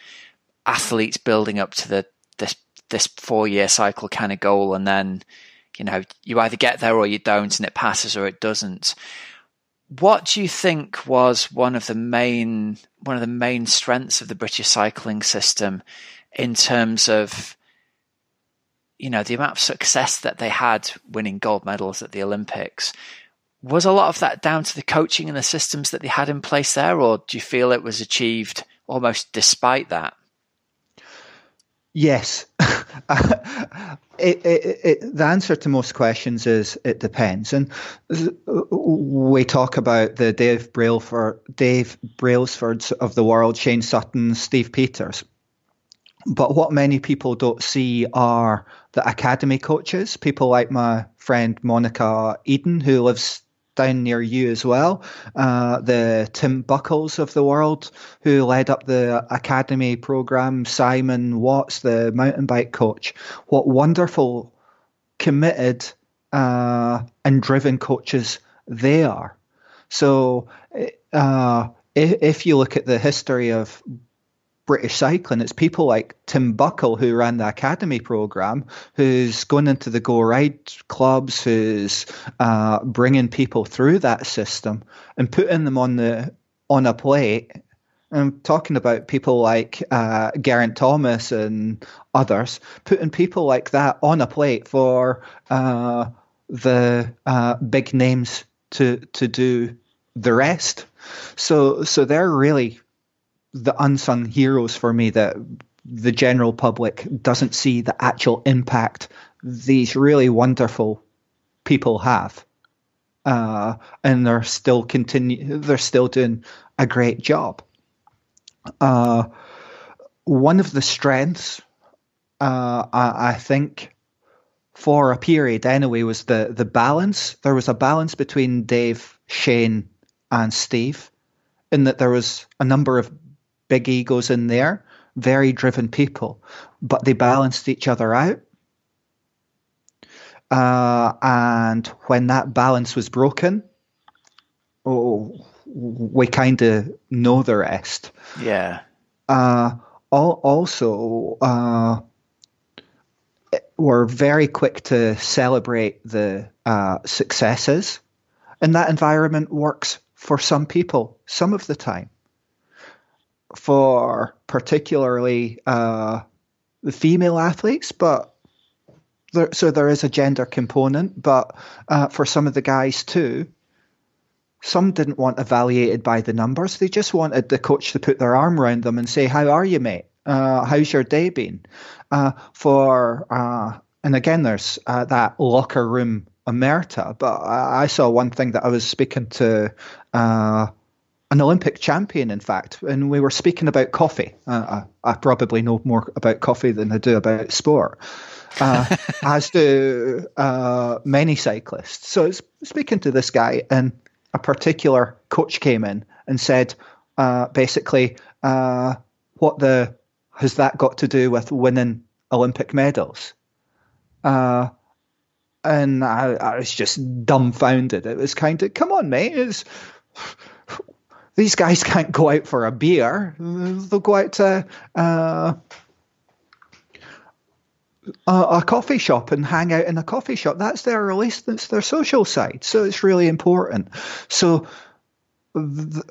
athletes building up to the this this four-year cycle kind of goal. And then, you know, you either get there or you don't, and it passes or it doesn't. What do you think was one of the main one of the main strengths of the British cycling system in terms of, you know, the amount of success that they had winning gold medals at the Olympics? Was a lot of that down to the coaching and the systems that they had in place there, or do you feel it was achieved almost despite that? Yes. it, it, it, the answer to most questions is it depends. And we talk about the Dave Brailsford, Dave Brailsfords of the world, Shane Sutton, Steve Peters. But what many people don't see are the academy coaches, people like my friend Monica Eden, who lives down near you as well, uh, the Tim Buckles of the world, who led up the academy program, Simon Watts, the mountain bike coach. What wonderful, committed uh, and driven coaches they are. So uh, if, if you look at the history of British cycling, it's people like Tim Buckle, who ran the academy program, who's going into the Go Ride clubs, who's uh, bringing people through that system and putting them on the on a plate. I'm talking about people like uh, Geraint Thomas and others, putting people like that on a plate for uh, the uh, big names to to do the rest. So so they're really the unsung heroes for me, that the general public doesn't see the actual impact these really wonderful people have. Uh, and they're still continue, they're still doing a great job. Uh, one of the strengths, uh, I, I think for a period anyway, was the, the balance. There was a balance between Dave, Shane and Steve, in that there was a number of big egos in there, very driven people, but they balanced each other out. Uh, and when that balance was broken, oh, we kind of know the rest. Yeah. Uh, al- also, uh, we're very quick to celebrate the uh, successes, and that environment works for some people, some of the time. For particularly uh, the female athletes, but there, so there is a gender component, but uh, for some of the guys too, some didn't want evaluated by the numbers. They just wanted the coach to put their arm around them and say, how are you, mate? Uh, how's your day been? Uh, for uh, and again, there's uh, that locker room omerta, but I saw one thing that I was speaking to uh, an Olympic champion, in fact, and we were speaking about coffee. Uh, I, I probably know more about coffee than I do about sport, uh, as do uh, many cyclists. So I was speaking to this guy, and a particular coach came in and said, uh, basically, uh, what the has that got to do with winning Olympic medals? Uh, and I, I was just dumbfounded. It was kind of, come on, mate. It's, these guys can't go out for a beer. They'll go out to uh, a, a coffee shop and hang out in a coffee shop. That's their release. That's their social side. So it's really important. So th-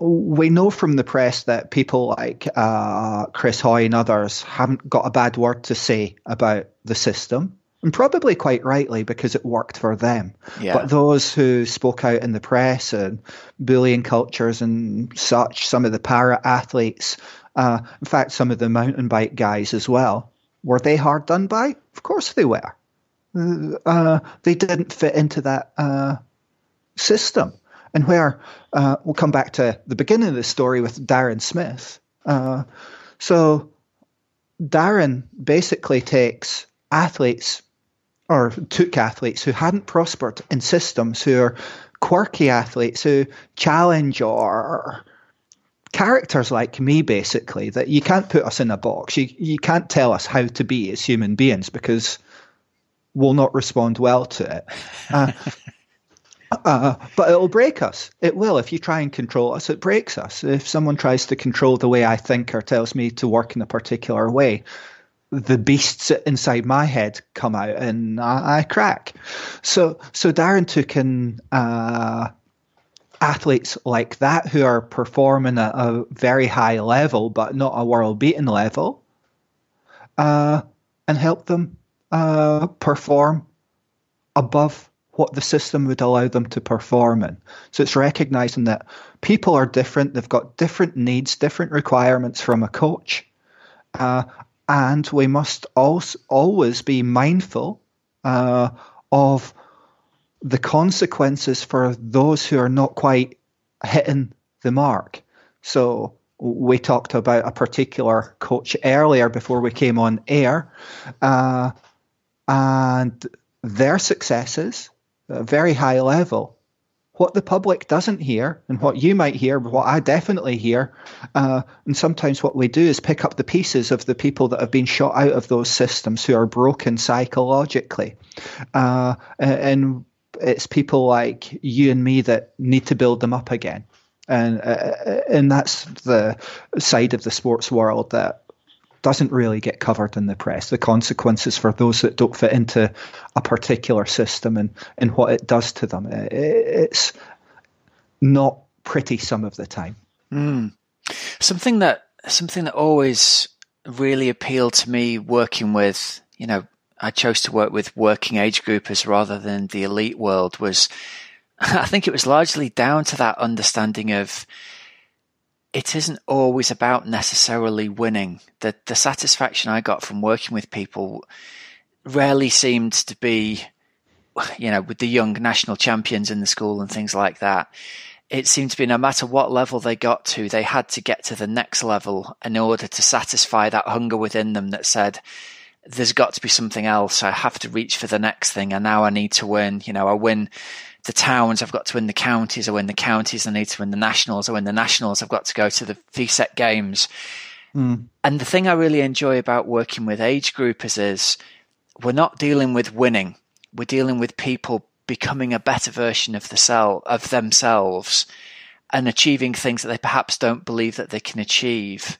we know from the press that people like uh, Chris Hoy and others haven't got a bad word to say about the system, and probably quite rightly, because it worked for them. Yeah. But those who spoke out in the press and bullying cultures and such, some of the para-athletes, uh, in fact, some of the mountain bike guys as well, were they hard done by? Of course they were. Uh, they didn't fit into that uh, system. And where uh, we'll come back to the beginning of the story with Darren Smith. Uh, so Darren basically takes athletes, or took athletes who hadn't prospered in systems, who are quirky athletes, who challenge or characters like me, basically, that you can't put us in a box. You, you can't tell us how to be as human beings, because we'll not respond well to it. Uh, Uh, but it'll break us. It will. If you try and control us, it breaks us. If someone tries to control the way I think or tells me to work in a particular way, the beasts inside my head come out and I, I crack. So so Darren took in uh, athletes like that who are performing at a very high level, but not a world-beating level, uh, and helped them uh, perform above what the system would allow them to perform in. So it's recognizing that people are different. They've got different needs, different requirements from a coach. Uh, and we must also always be mindful uh, of the consequences for those who are not quite hitting the mark. So we talked about a particular coach earlier before we came on air, uh, and their successes, a very high level. What the public doesn't hear, and what you might hear, what I definitely hear, uh, and sometimes what we do is pick up the pieces of the people that have been shot out of those systems, who are broken psychologically. Uh, and it's people like you and me that need to build them up again. And, uh, and that's the side of the sports world that doesn't really get covered in the press, the consequences for those that don't fit into a particular system and, and what it does to them. It, it's not pretty some of the time. Mm. Something that something that always really appealed to me working with, you know, I chose to work with working age groupers rather than the elite world, was, I think it was largely down to that understanding of, it isn't always about necessarily winning. The, the satisfaction I got from working with people rarely seemed to be, you know, with the young national champions in the school and things like that. It seemed to be no matter what level they got to, they had to get to the next level in order to satisfy that hunger within them that said, there's got to be something else. I have to reach for the next thing. And now I need to win. You know, I win the towns, I've got to win the counties. I win the counties, I need to win the nationals. I win the nationals, I've got to go to the V SET games. Mm. And the thing I really enjoy about working with age groupers is we're not dealing with winning. We're dealing with people becoming a better version of the self, of themselves, and achieving things that they perhaps don't believe that they can achieve.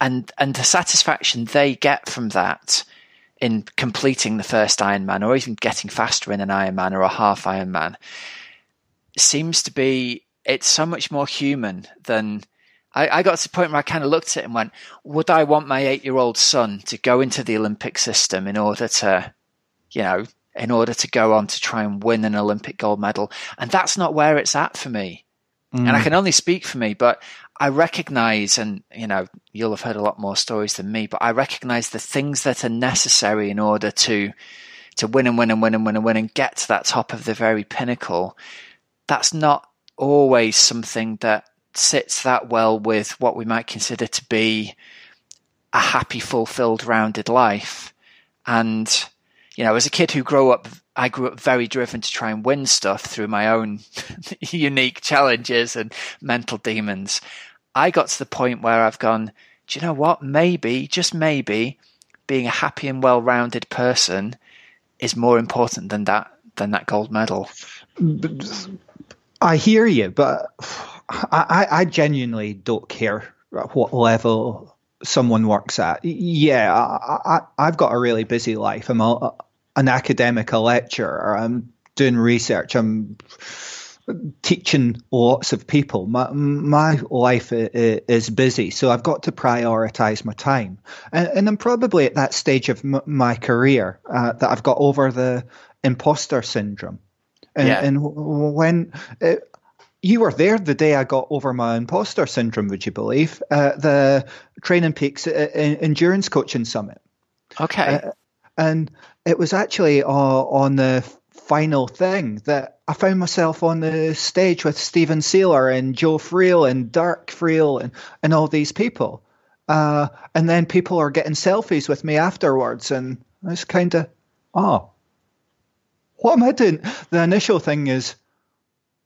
And and the satisfaction they get from that in completing the first Ironman, or even getting faster in an Ironman or a half Ironman, seems to be, it's so much more human than, I, I got to the point where I kind of looked at it and went, would I want my eight-year-old son to go into the Olympic system in order to you know, in order to go on to try and win an Olympic gold medal. And that's not where it's at for me. Mm. And I can only speak for me, but I recognize, and you know, you'll have heard a lot more stories than me, but I recognize the things that are necessary in order to to win and win and win and win and win and get to that top of the very pinnacle. That's not always something that sits that well with what we might consider to be a happy, fulfilled, rounded life. And, you know, as a kid who grew up, I grew up very driven to try and win stuff through my own unique challenges and mental demons. I got to the point where I've gone, do you know what? Maybe, just maybe, being a happy and well-rounded person is more important than that than that gold medal. I hear you, but I, I genuinely don't care at what level someone works at. Yeah, I, I, I've got a really busy life. I'm a, an academic, a lecturer. I'm doing research. I'm teaching lots of people. My, my life is busy, so I've got to prioritize my time. And, and I'm probably at that stage of m- my career uh, that I've got over the imposter syndrome. And, yeah. and when it, you were there the day I got over my imposter syndrome, would you believe? Uh, the Training Peaks uh, Endurance Coaching Summit. Okay. Uh, and it was actually uh, on the final thing that I found myself on the stage with Stephen Sealer and Joe Friel and Dirk Friel and, and all these people. Uh, and then people are getting selfies with me afterwards. And I was kind of, oh. What am I doing? The initial thing is,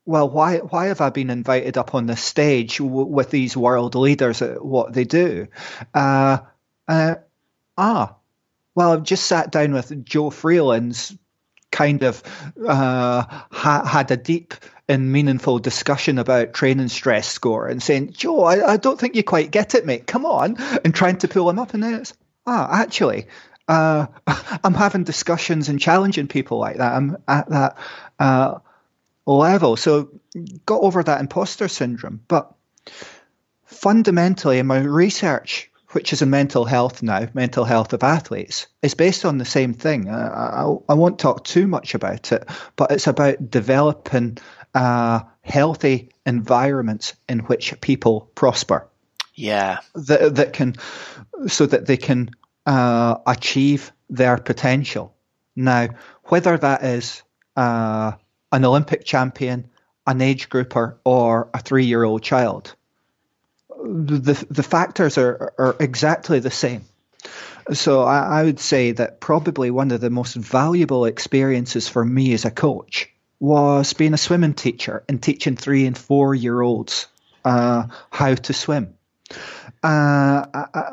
well, why why have I been invited up on the stage w- with these world leaders at what they do? Uh, uh, ah, well, I've just sat down with Joe Friel and kind of uh, ha- had a deep and meaningful discussion about training stress score and saying, Joe, I, I don't think you quite get it, mate. Come on. And trying to pull him up. And then it's, ah, actually... Uh, I'm having discussions and challenging people like that. I'm at that uh, level. So got over that imposter syndrome. But fundamentally, in my research, which is in mental health now, mental health of athletes, is based on the same thing. I, I, I won't talk too much about it, but it's about developing uh, healthy environments in which people prosper. Yeah. That, that can, so that they can... Uh, achieve their potential. Now, whether that is uh, an Olympic champion, an age grouper, or a three-year-old child, the the factors are, are exactly the same. So I, I would say that probably one of the most valuable experiences for me as a coach was being a swimming teacher and teaching three and four-year-olds uh, how to swim. Uh,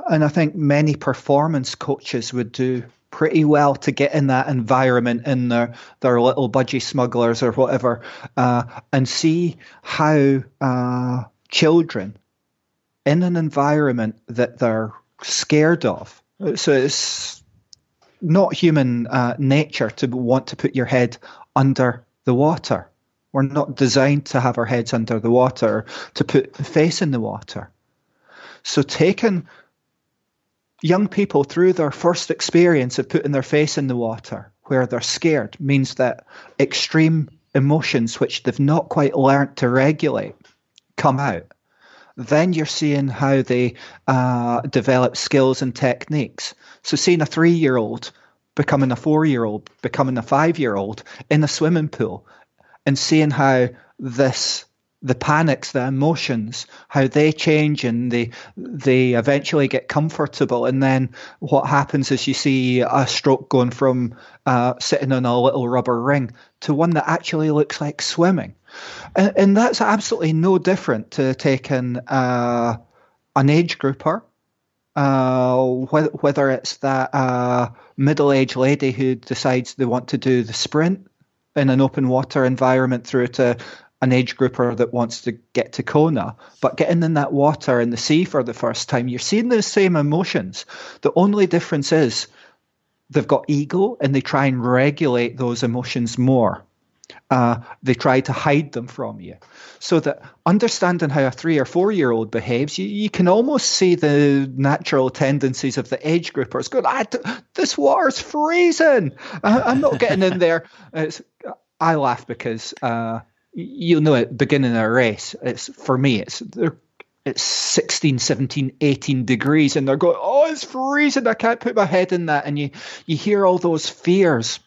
and I think many performance coaches would do pretty well to get in that environment in their, their little budgie smugglers or whatever uh, and see how uh, children in an environment that they're scared of. So it's not human uh, nature to want to put your head under the water. We're not designed to have our heads under the water, to put face in the water. So taking young people through their first experience of putting their face in the water where they're scared means that extreme emotions which they've not quite learnt to regulate come out. Then you're seeing how they uh, develop skills and techniques. So seeing a three-year-old becoming a four-year-old, becoming a five-year-old in a swimming pool and seeing how this... the panics, the emotions, how they change and they they eventually get comfortable. And then what happens is you see a stroke going from uh, sitting on a little rubber ring to one that actually looks like swimming. And, and that's absolutely no different to taking uh, an age grouper, uh, wh- whether it's that uh, middle-aged lady who decides they want to do the sprint in an open water environment through to an age grouper that wants to get to Kona, but getting in that water in the sea for the first time, you're seeing those same emotions. The only difference is they've got ego and they try and regulate those emotions more. Uh, they try to hide them from you. So that understanding how a three or four year old behaves, you, you can almost see the natural tendencies of the age groupers going, I, this water's freezing. I, I'm not getting in there. It's, I laugh because uh, you'll know at the beginning of a race, it's for me, it's they're it's sixteen, seventeen, eighteen degrees and they're going, oh, it's freezing. I can't put my head in that. And you, you hear all those fears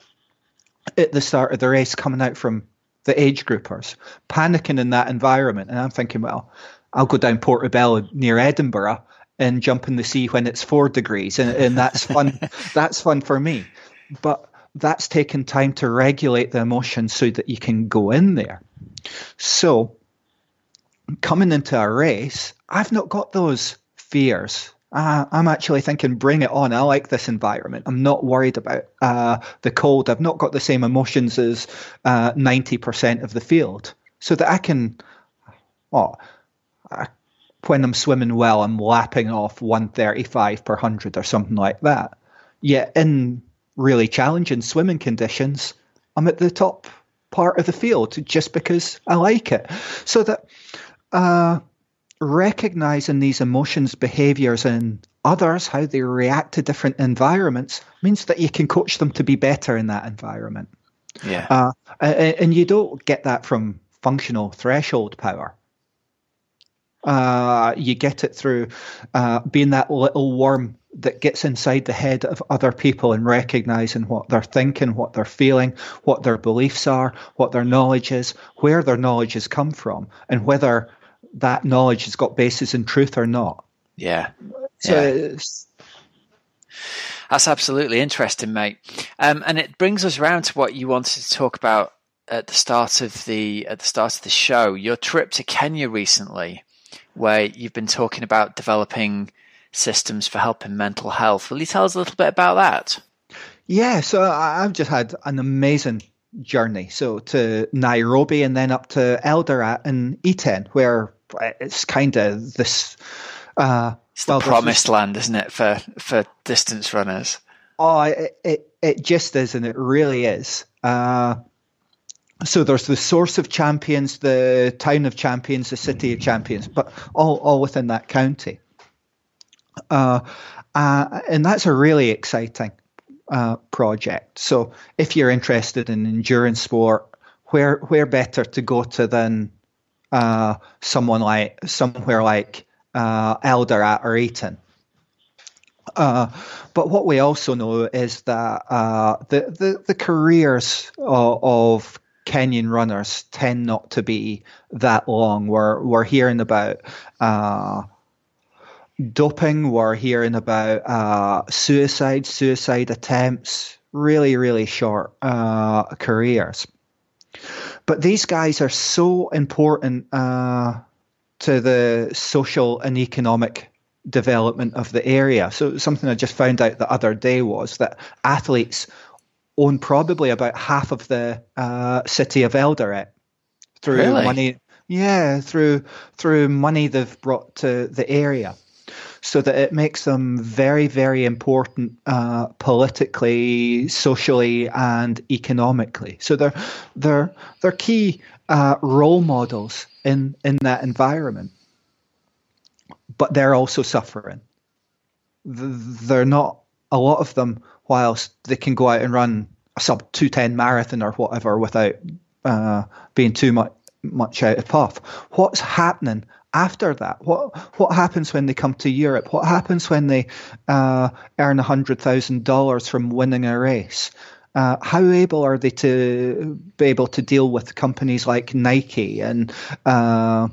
at the start of the race coming out from the age groupers, panicking in that environment. And I'm thinking, well, I'll go down Portobello near Edinburgh and jump in the sea when it's four degrees. And, and that's fun. That's fun for me. But that's taking time to regulate the emotions so that you can go in there. So coming into a race, I've not got those fears. Uh, I'm actually thinking, bring it on. I like this environment. I'm not worried about uh, the cold. I've not got the same emotions as uh, ninety percent of the field, so that I can, oh, I, when I'm swimming well, I'm lapping off one thirty-five per hundred or something like that. Yet in really challenging swimming conditions, I'm at the top part of the field just because I like it. So that... Uh, recognizing these emotions, behaviors in others, how they react to different environments, means that you can coach them to be better in that environment. Yeah. Uh, and you don't get that from functional threshold power. Uh, you get it through uh, being that little worm that gets inside the head of other people and recognizing what they're thinking, what they're feeling, what their beliefs are, what their knowledge is, where their knowledge has come from, and whether that knowledge has got basis in truth or not. Yeah. So yeah. It's... That's absolutely interesting, mate. Um, and it brings us round to what you wanted to talk about at the start of the, at the start of the show, your trip to Kenya recently, where you've been talking about developing systems for helping mental health. Will you tell us a little bit about that? Yeah. So I've just had an amazing journey. So to Nairobi and then up to Eldoret and Iten, where it's kind of this uh it's the well, promised land, isn't it, for for distance runners? Oh, it, it it just is, and it really is. Uh so there's the source of champions, the town of champions, the city of champions, but all all within that county. Uh, uh and that's a really exciting Uh, project. So if you're interested in endurance sport, where where better to go to than uh, someone like somewhere like uh, Eldoret or Eton. Uh, but what we also know is that uh, the, the the careers of, of Kenyan runners tend not to be that long. We're we're hearing about Uh, doping, we're hearing about uh, suicide, suicide attempts, really, really short uh, careers. But these guys are so important uh, to the social and economic development of the area. So something I just found out the other day was that athletes own probably about half of the uh, city of Eldoret through really? money. Yeah, through through money they've brought to the area. So that it makes them very, very important uh, politically, socially, and economically. So they're they're they're key uh, role models in in that environment. But they're also suffering. They're not, a lot of them, whilst they can go out and run a sub two ten marathon or whatever without uh, being too much much out of puff. What's happening after that? What what happens when they come to Europe? What happens when they uh, earn one hundred thousand dollars from winning a race? Uh, how able are they to be able to deal with companies like Nike and uh,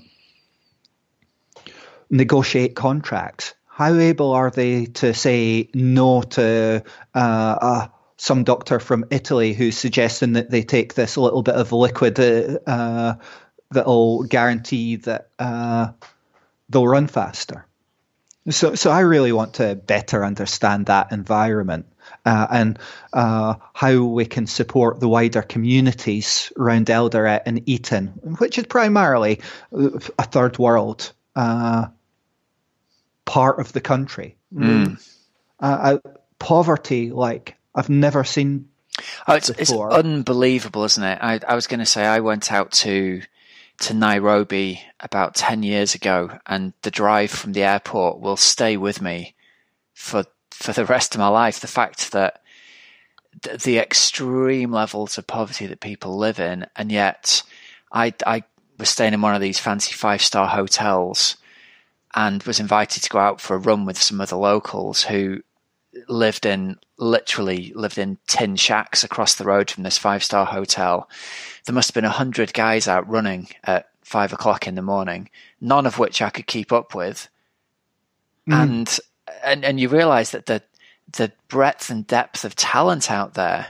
negotiate contracts? How able are they to say no to uh, uh, some doctor from Italy who's suggesting that they take this little bit of liquid uh, uh that'll guarantee that uh, they'll run faster. So so I really want to better understand that environment uh, and uh, how we can support the wider communities around Eldoret and Eton, which is primarily a third world uh, part of the country. Mm. Uh, poverty like I've never seen Oh, it's, it's unbelievable, isn't it? I, I was going to say I went out to to Nairobi about ten years ago, and the drive from the airport will stay with me for for the rest of my life. The fact that th- the extreme levels of poverty that people live in, and yet I, I was staying in one of these fancy five-star hotels and was invited to go out for a run with some of the locals who lived in literally lived in tin shacks across the road from this five-star hotel. There must have been a hundred guys out running at five o'clock in the morning, none of which I could keep up with. Mm. And, and, and you realize that the, the breadth and depth of talent out there,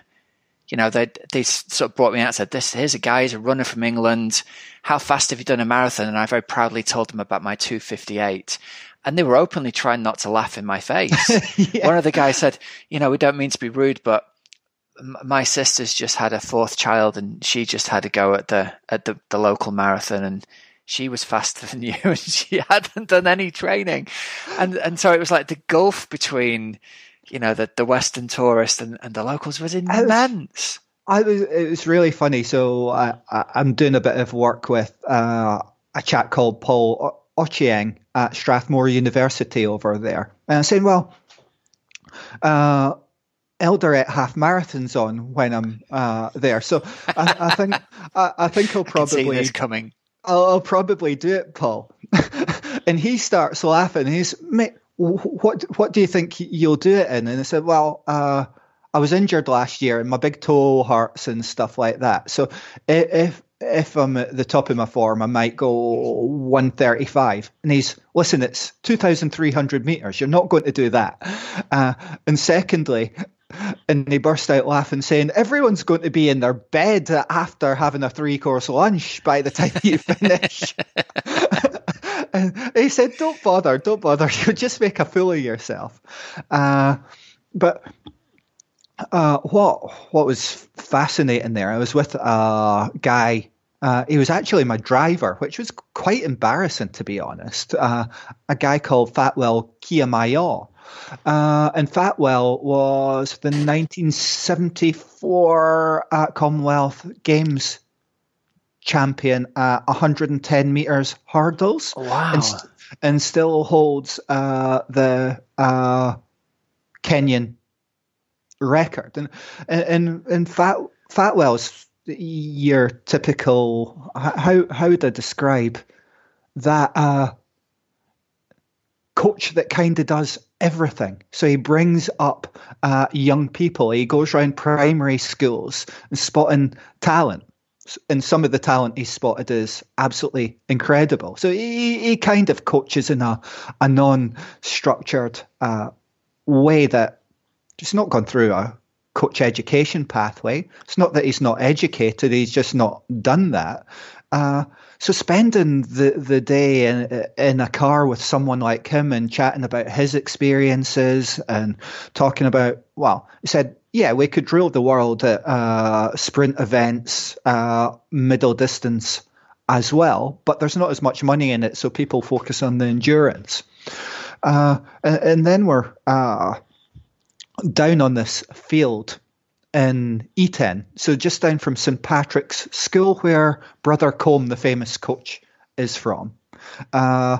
you know, they, they sort of brought me out and said, this, here's a guy, he's a runner from England. How fast have you done a marathon? And I very proudly told them about my two fifty-eight. And they were openly trying not to laugh in my face. Yeah. One of the guys said, you know, we don't mean to be rude, but my sister's just had a fourth child and she just had a go at the, at the, the local marathon, and she was faster than you and she hadn't done any training. And, and so it was like the gulf between, you know, the, the Western tourist and, and the locals was immense. I was, it was really funny. So I, I, I'm doing a bit of work with uh, a chap called Paul Ochieng at Strathmore University over there. And I'm saying, well, uh, Eldoret half marathon's on when I'm uh, there. So I, I think I, I think I'll probably I can see this coming. I'll, I'll probably do it, Paul. And he starts laughing. He's, mate, what what do you think you'll do it in? And I said, well, uh, I was injured last year and my big toe hurts and stuff like that. So if If I'm at the top of my form, I might go one thirty-five. And he's, listen, it's two thousand three hundred meters. You're not going to do that. Uh, and secondly, and they burst out laughing, saying, everyone's going to be in their bed after having a three-course lunch by the time you finish. And he said, don't bother, don't bother. You'll just make a fool of yourself. Uh, but... Uh, what what was fascinating there, I was with a guy, uh, he was actually my driver, which was quite embarrassing, to be honest, uh, a guy called Fatwell Kiamayo. Uh, and Fatwell was the nineteen seventy-four uh, Commonwealth Games champion at one hundred ten meters hurdles. Wow. And, st- and still holds uh, the uh, Kenyan record. And and and Fat Fatwell's your typical, how how would I describe that, uh coach that kind of does everything. So he brings up uh young people, he goes around primary schools and spotting talent, and some of the talent he spotted is absolutely incredible. So he, he kind of coaches in a a non-structured uh way that he's not gone through a coach education pathway. It's not that he's not educated. He's just not done that. Uh, so spending the, the day in, in a car with someone like him and chatting about his experiences and talking about, well, he said, yeah, we could rule the world at uh, sprint events, uh, middle distance as well, but there's not as much money in it. So people focus on the endurance. Uh, and, and then we're... Uh, down on this field in Eton, so just down from Saint Patrick's School, where Brother Combe, the famous coach, is from. Uh,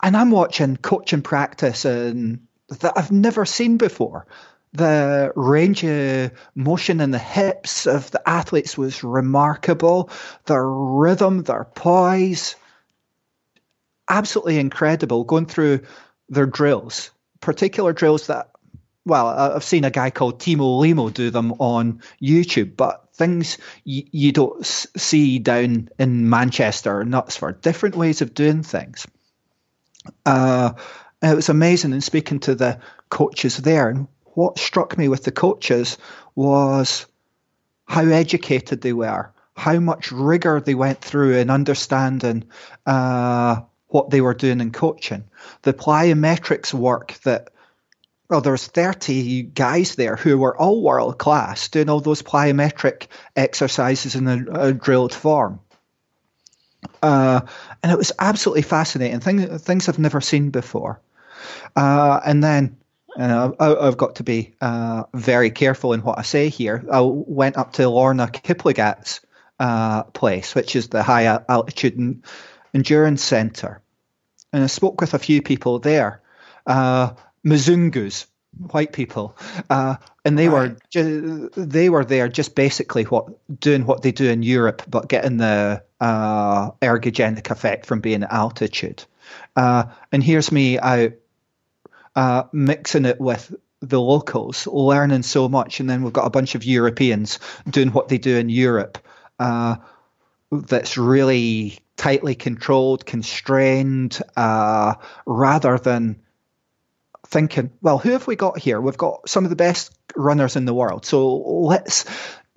and I'm watching coaching practice and that I've never seen before. The range of motion in the hips of the athletes was remarkable. Their rhythm, their poise, absolutely incredible. Going through their drills, particular drills that, well, I've seen a guy called Timo Limo do them on YouTube, but things you, you don't see down in Manchester or Knutsford, different ways of doing things. Uh, it was amazing. And speaking to the coaches there, and what struck me with the coaches was how educated they were, how much rigor they went through in understanding uh, what they were doing in coaching. The plyometrics work that, well, there was thirty guys there who were all world class doing all those plyometric exercises in a, a drilled form. Uh, and it was absolutely fascinating, things, things I've never seen before. Uh, and then Uh, I, I've got to be uh, very careful in what I say here. I went up to Lorna Kiplagat's uh, place, which is the High Altitude Endurance Centre. And I spoke with a few people there, uh, Mzungus, white people, uh, and they right. were ju- they were there just basically what doing what they do in Europe, but getting the uh, ergogenic effect from being at altitude. Uh, and here's me out uh, mixing it with the locals, learning so much, and then we've got a bunch of Europeans doing what they do in Europe. Uh, that's really tightly controlled, constrained, uh, rather than thinking, well, who have we got here? We've got some of the best runners in the world. So let's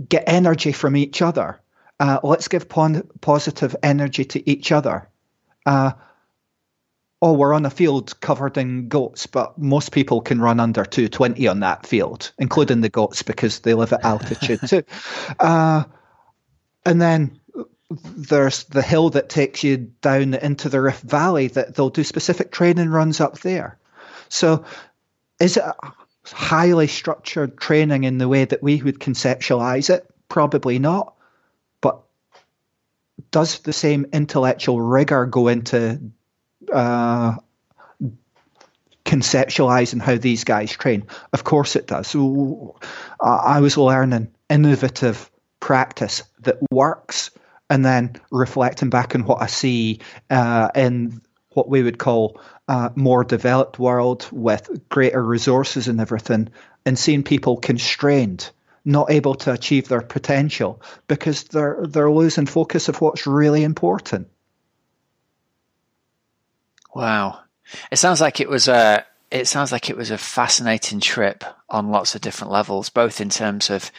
get energy from each other. Uh, let's give pon- positive energy to each other. Uh, oh, we're on a field covered in goats, but most people can run under two twenty on that field, including the goats because they live at altitude too. Uh, and then there's the hill that takes you down into the Rift Valley that they'll do specific training runs up there. So is it a highly structured training in the way that we would conceptualize it? Probably not. But does the same intellectual rigor go into uh, conceptualizing how these guys train? Of course it does. So I was learning innovative practice that works, and then reflecting back on what I see uh, in what we would call uh, more developed world with greater resources and everything, and seeing people constrained, not able to achieve their potential because they're they're losing focus of what's really important. Wow, it sounds like it was a it sounds like it was a fascinating trip on lots of different levels, both in terms of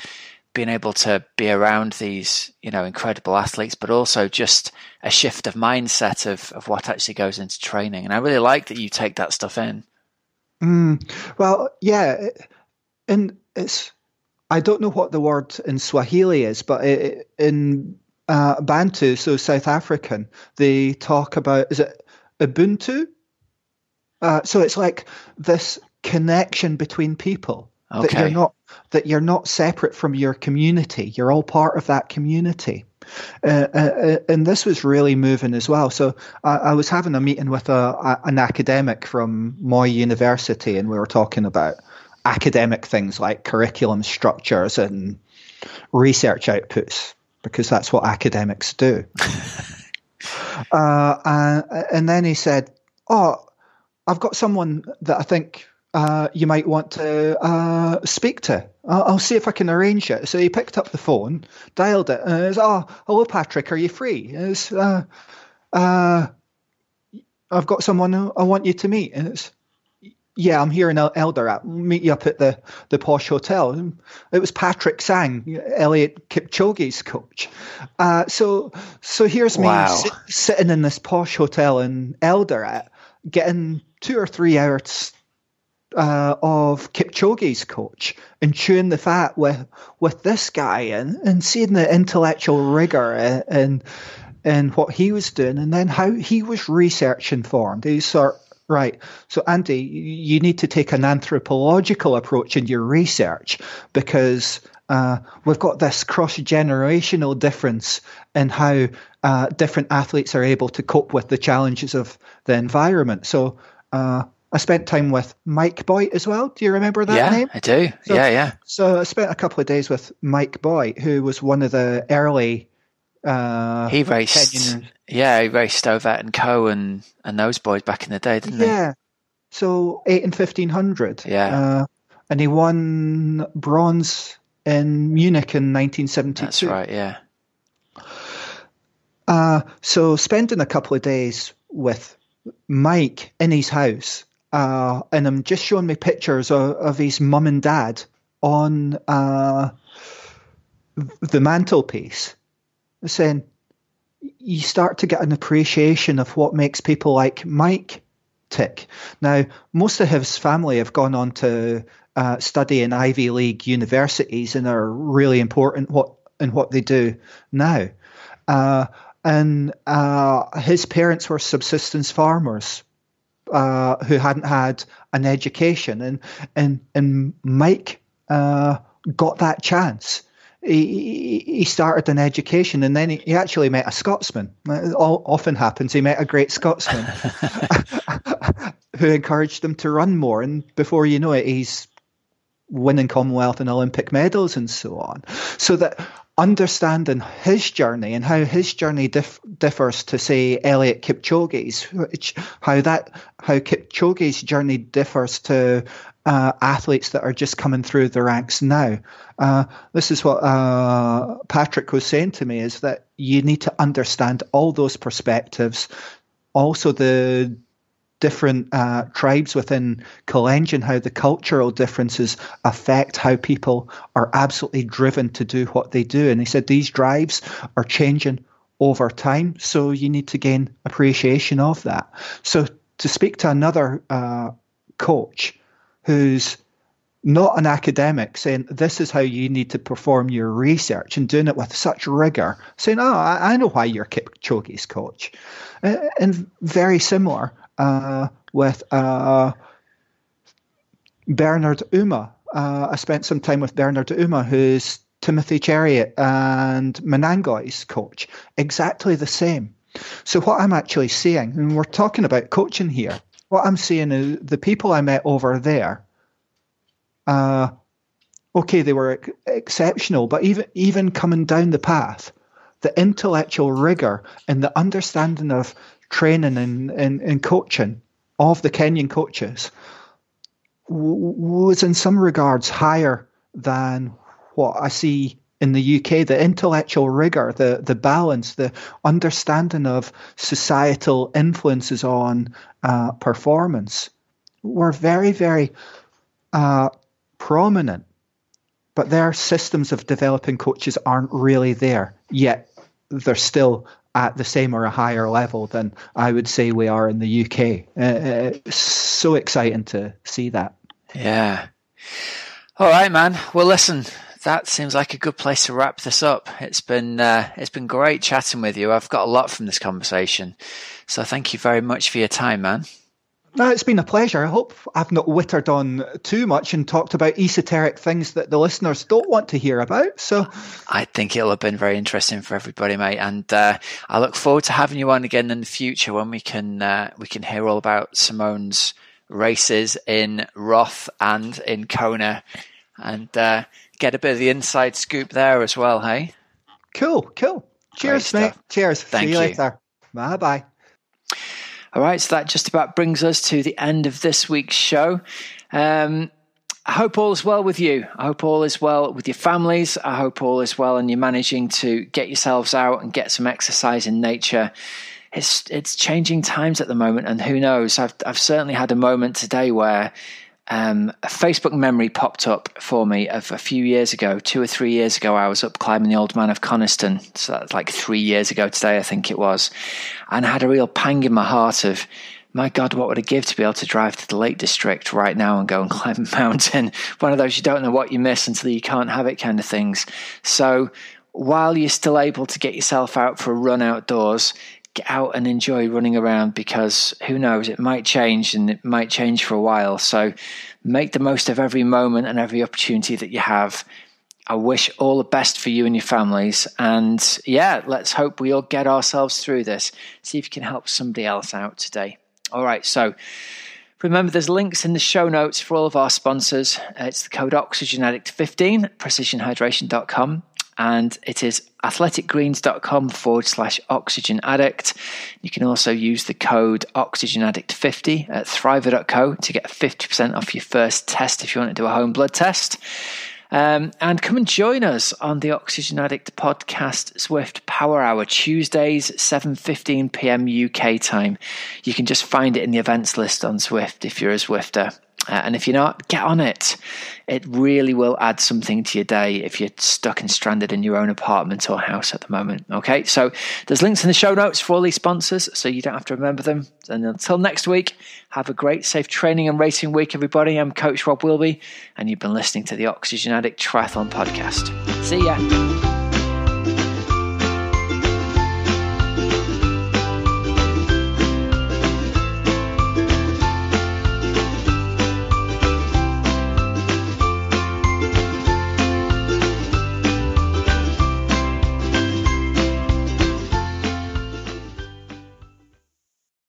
being able to be around these, you know, incredible athletes, but also just a shift of mindset of, of what actually goes into training. And I really like that you take that stuff in. Mm, well, yeah. And it's, I don't know what the word in Swahili is, but it, in uh, Bantu, so South African, they talk about, is it Ubuntu? Uh, so it's like this connection between people. Okay. That you're not that you're not separate from your community. You're all part of that community, uh, uh, and this was really moving as well. So I, I was having a meeting with a, a an academic from my university, and we were talking about academic things like curriculum structures and research outputs, because that's what academics do. uh, and, and then he said, "Oh, I've got someone that I think." Uh, you might want to uh, speak to. I'll, I'll see if I can arrange it. So he picked up the phone, dialed it, and it was, oh, hello, Patrick, are you free? It was, uh, uh, I've got someone I want you to meet. And it's, yeah, I'm here in Eldoret. Meet you up at the, the posh hotel. And it was Patrick Sang, Elliot Kipchoge's coach. Uh, so, so here's me wow. sit, sitting in this posh hotel in Eldoret, getting two or three hours Uh, of Kipchoge's coach and chewing the fat with with this guy and, and seeing the intellectual rigor and, and and what he was doing, and then how he was research informed. He sort right. So Andy, you need to take an anthropological approach in your research, because uh, we've got this cross generational difference in how uh, different athletes are able to cope with the challenges of the environment. So. Uh, I spent time with Mike Boyd as well. Do you remember that yeah, name? Yeah, I do. So, yeah, yeah. So I spent a couple of days with Mike Boyd, who was one of the early. Uh, he raced. Kenyan... Yeah, he raced Ovet and Co. and and those boys back in the day, didn't yeah. he? Yeah. So eight and fifteen hundred. Yeah. Uh, and he won bronze in Munich in nineteen seventy-two. That's right. Yeah. Uh, so spending a couple of days with Mike in his house. Uh, and I'm just showing me pictures of, of his mum and dad on uh, the mantelpiece, saying you start to get an appreciation of what makes people like Mike tick. Now, most of his family have gone on to uh, study in Ivy League universities and are really important what in what they do now. Uh, and uh, his parents were subsistence farmers. uh, who hadn't had an education, and and and Mike uh, got that chance. He, he started an education, and then he actually met a Scotsman. It often happens. He met a great Scotsman who encouraged him to run more, and before you know it, he's winning Commonwealth and Olympic medals and so on. So that understanding his journey and how his journey dif- differs to, say, Elliot Kipchoge's, which, how that how Kipchoge's journey differs to Uh, athletes that are just coming through the ranks now. Uh, this is what uh, Patrick was saying to me, is that you need to understand all those perspectives, also the different uh, tribes within Kalenjin, and how the cultural differences affect how people are absolutely driven to do what they do. And he said these drives are changing over time, so you need to gain appreciation of that. So to speak to another uh, coach who's not an academic, saying this is how you need to perform your research, and doing it with such rigor, saying, oh, I, I know why you're Kipchoge's coach. Uh, and very similar uh, with uh, Bernard Ouma. Uh, I spent some time with Bernard Ouma, who's Timothy Cheriot and Menangoy's coach. Exactly the same. So what I'm actually seeing, and we're talking about coaching here, what I'm seeing is the people I met over there, uh, okay, they were ex- exceptional, but even even coming down the path, the intellectual rigor and the understanding of training and, and, and coaching of the Kenyan coaches w- was in some regards higher than what I see in the U K. The intellectual rigor, the the balance, the understanding of societal influences on uh, performance were very, very uh, prominent. But their systems of developing coaches aren't really there, yet they're still at the same or a higher level than I would say we are in the U K. Uh, it's so exciting to see that. Yeah. All right, man. Well, listen, that seems like a good place to wrap this up. It's been uh, it's been great chatting with you. I've got a lot from this conversation, so thank you very much for your time, man. No, it's been a pleasure. I hope I've not whittered on too much and talked about esoteric things that the listeners don't want to hear about. So I think it'll have been very interesting for everybody, mate. And uh, I look forward to having you on again in the future when we can uh, we can hear all about Simone's races in Roth and in Kona, and Uh, get a bit of the inside scoop there as well, hey? Cool, cool. Cheers, mate. Cheers. Thank you. See you later. Bye-bye. All right, so that just about brings us to the end of this week's show. Um, I hope all is well with you. I hope all is well with your families. I hope all is well and you're managing to get yourselves out and get some exercise in nature. It's it's changing times at the moment, and who knows? I've I've certainly had a moment today where Um, a Facebook memory popped up for me of a few years ago, two or three years ago. I was up climbing the Old Man of Coniston. So that's like three years ago today, I think it was. And I had a real pang in my heart of, my God, what would I give to be able to drive to the Lake District right now and go and climb a mountain? One of those you don't know what you miss until you can't have it kind of things. So while you're still able to get yourself out for a run outdoors, get out and enjoy running around, because who knows, it might change, and it might change for a while. So make the most of every moment and every opportunity that you have. I wish all the best for you and your families. And yeah, let's hope we all get ourselves through this. See if you can help somebody else out today. All right, so remember, there's links in the show notes for all of our sponsors. It's the code Oxygen Addict fifteen at precision hydration dot com. And it is athletic greens dot com forward slash Oxygen Addict. You can also use the code Oxygen Addict fifty at thriver dot co to get fifty percent off your first test if you want to do a home blood test. Um, and come and join us on the Oxygen Addict podcast Zwift Power Hour, Tuesdays, seven fifteen p.m. U K time. You can just find it in the events list on Zwift if you're a Zwifter. Uh, and if you're not, get on it. It really will add something to your day if you're stuck and stranded in your own apartment or house at the moment. Okay, so there's links in the show notes for all these sponsors, so you don't have to remember them. And until next week, have a great, safe training and racing week, everybody. I'm Coach Rob Wilby, and you've been listening to the Oxygen Addict Triathlon Podcast. See ya.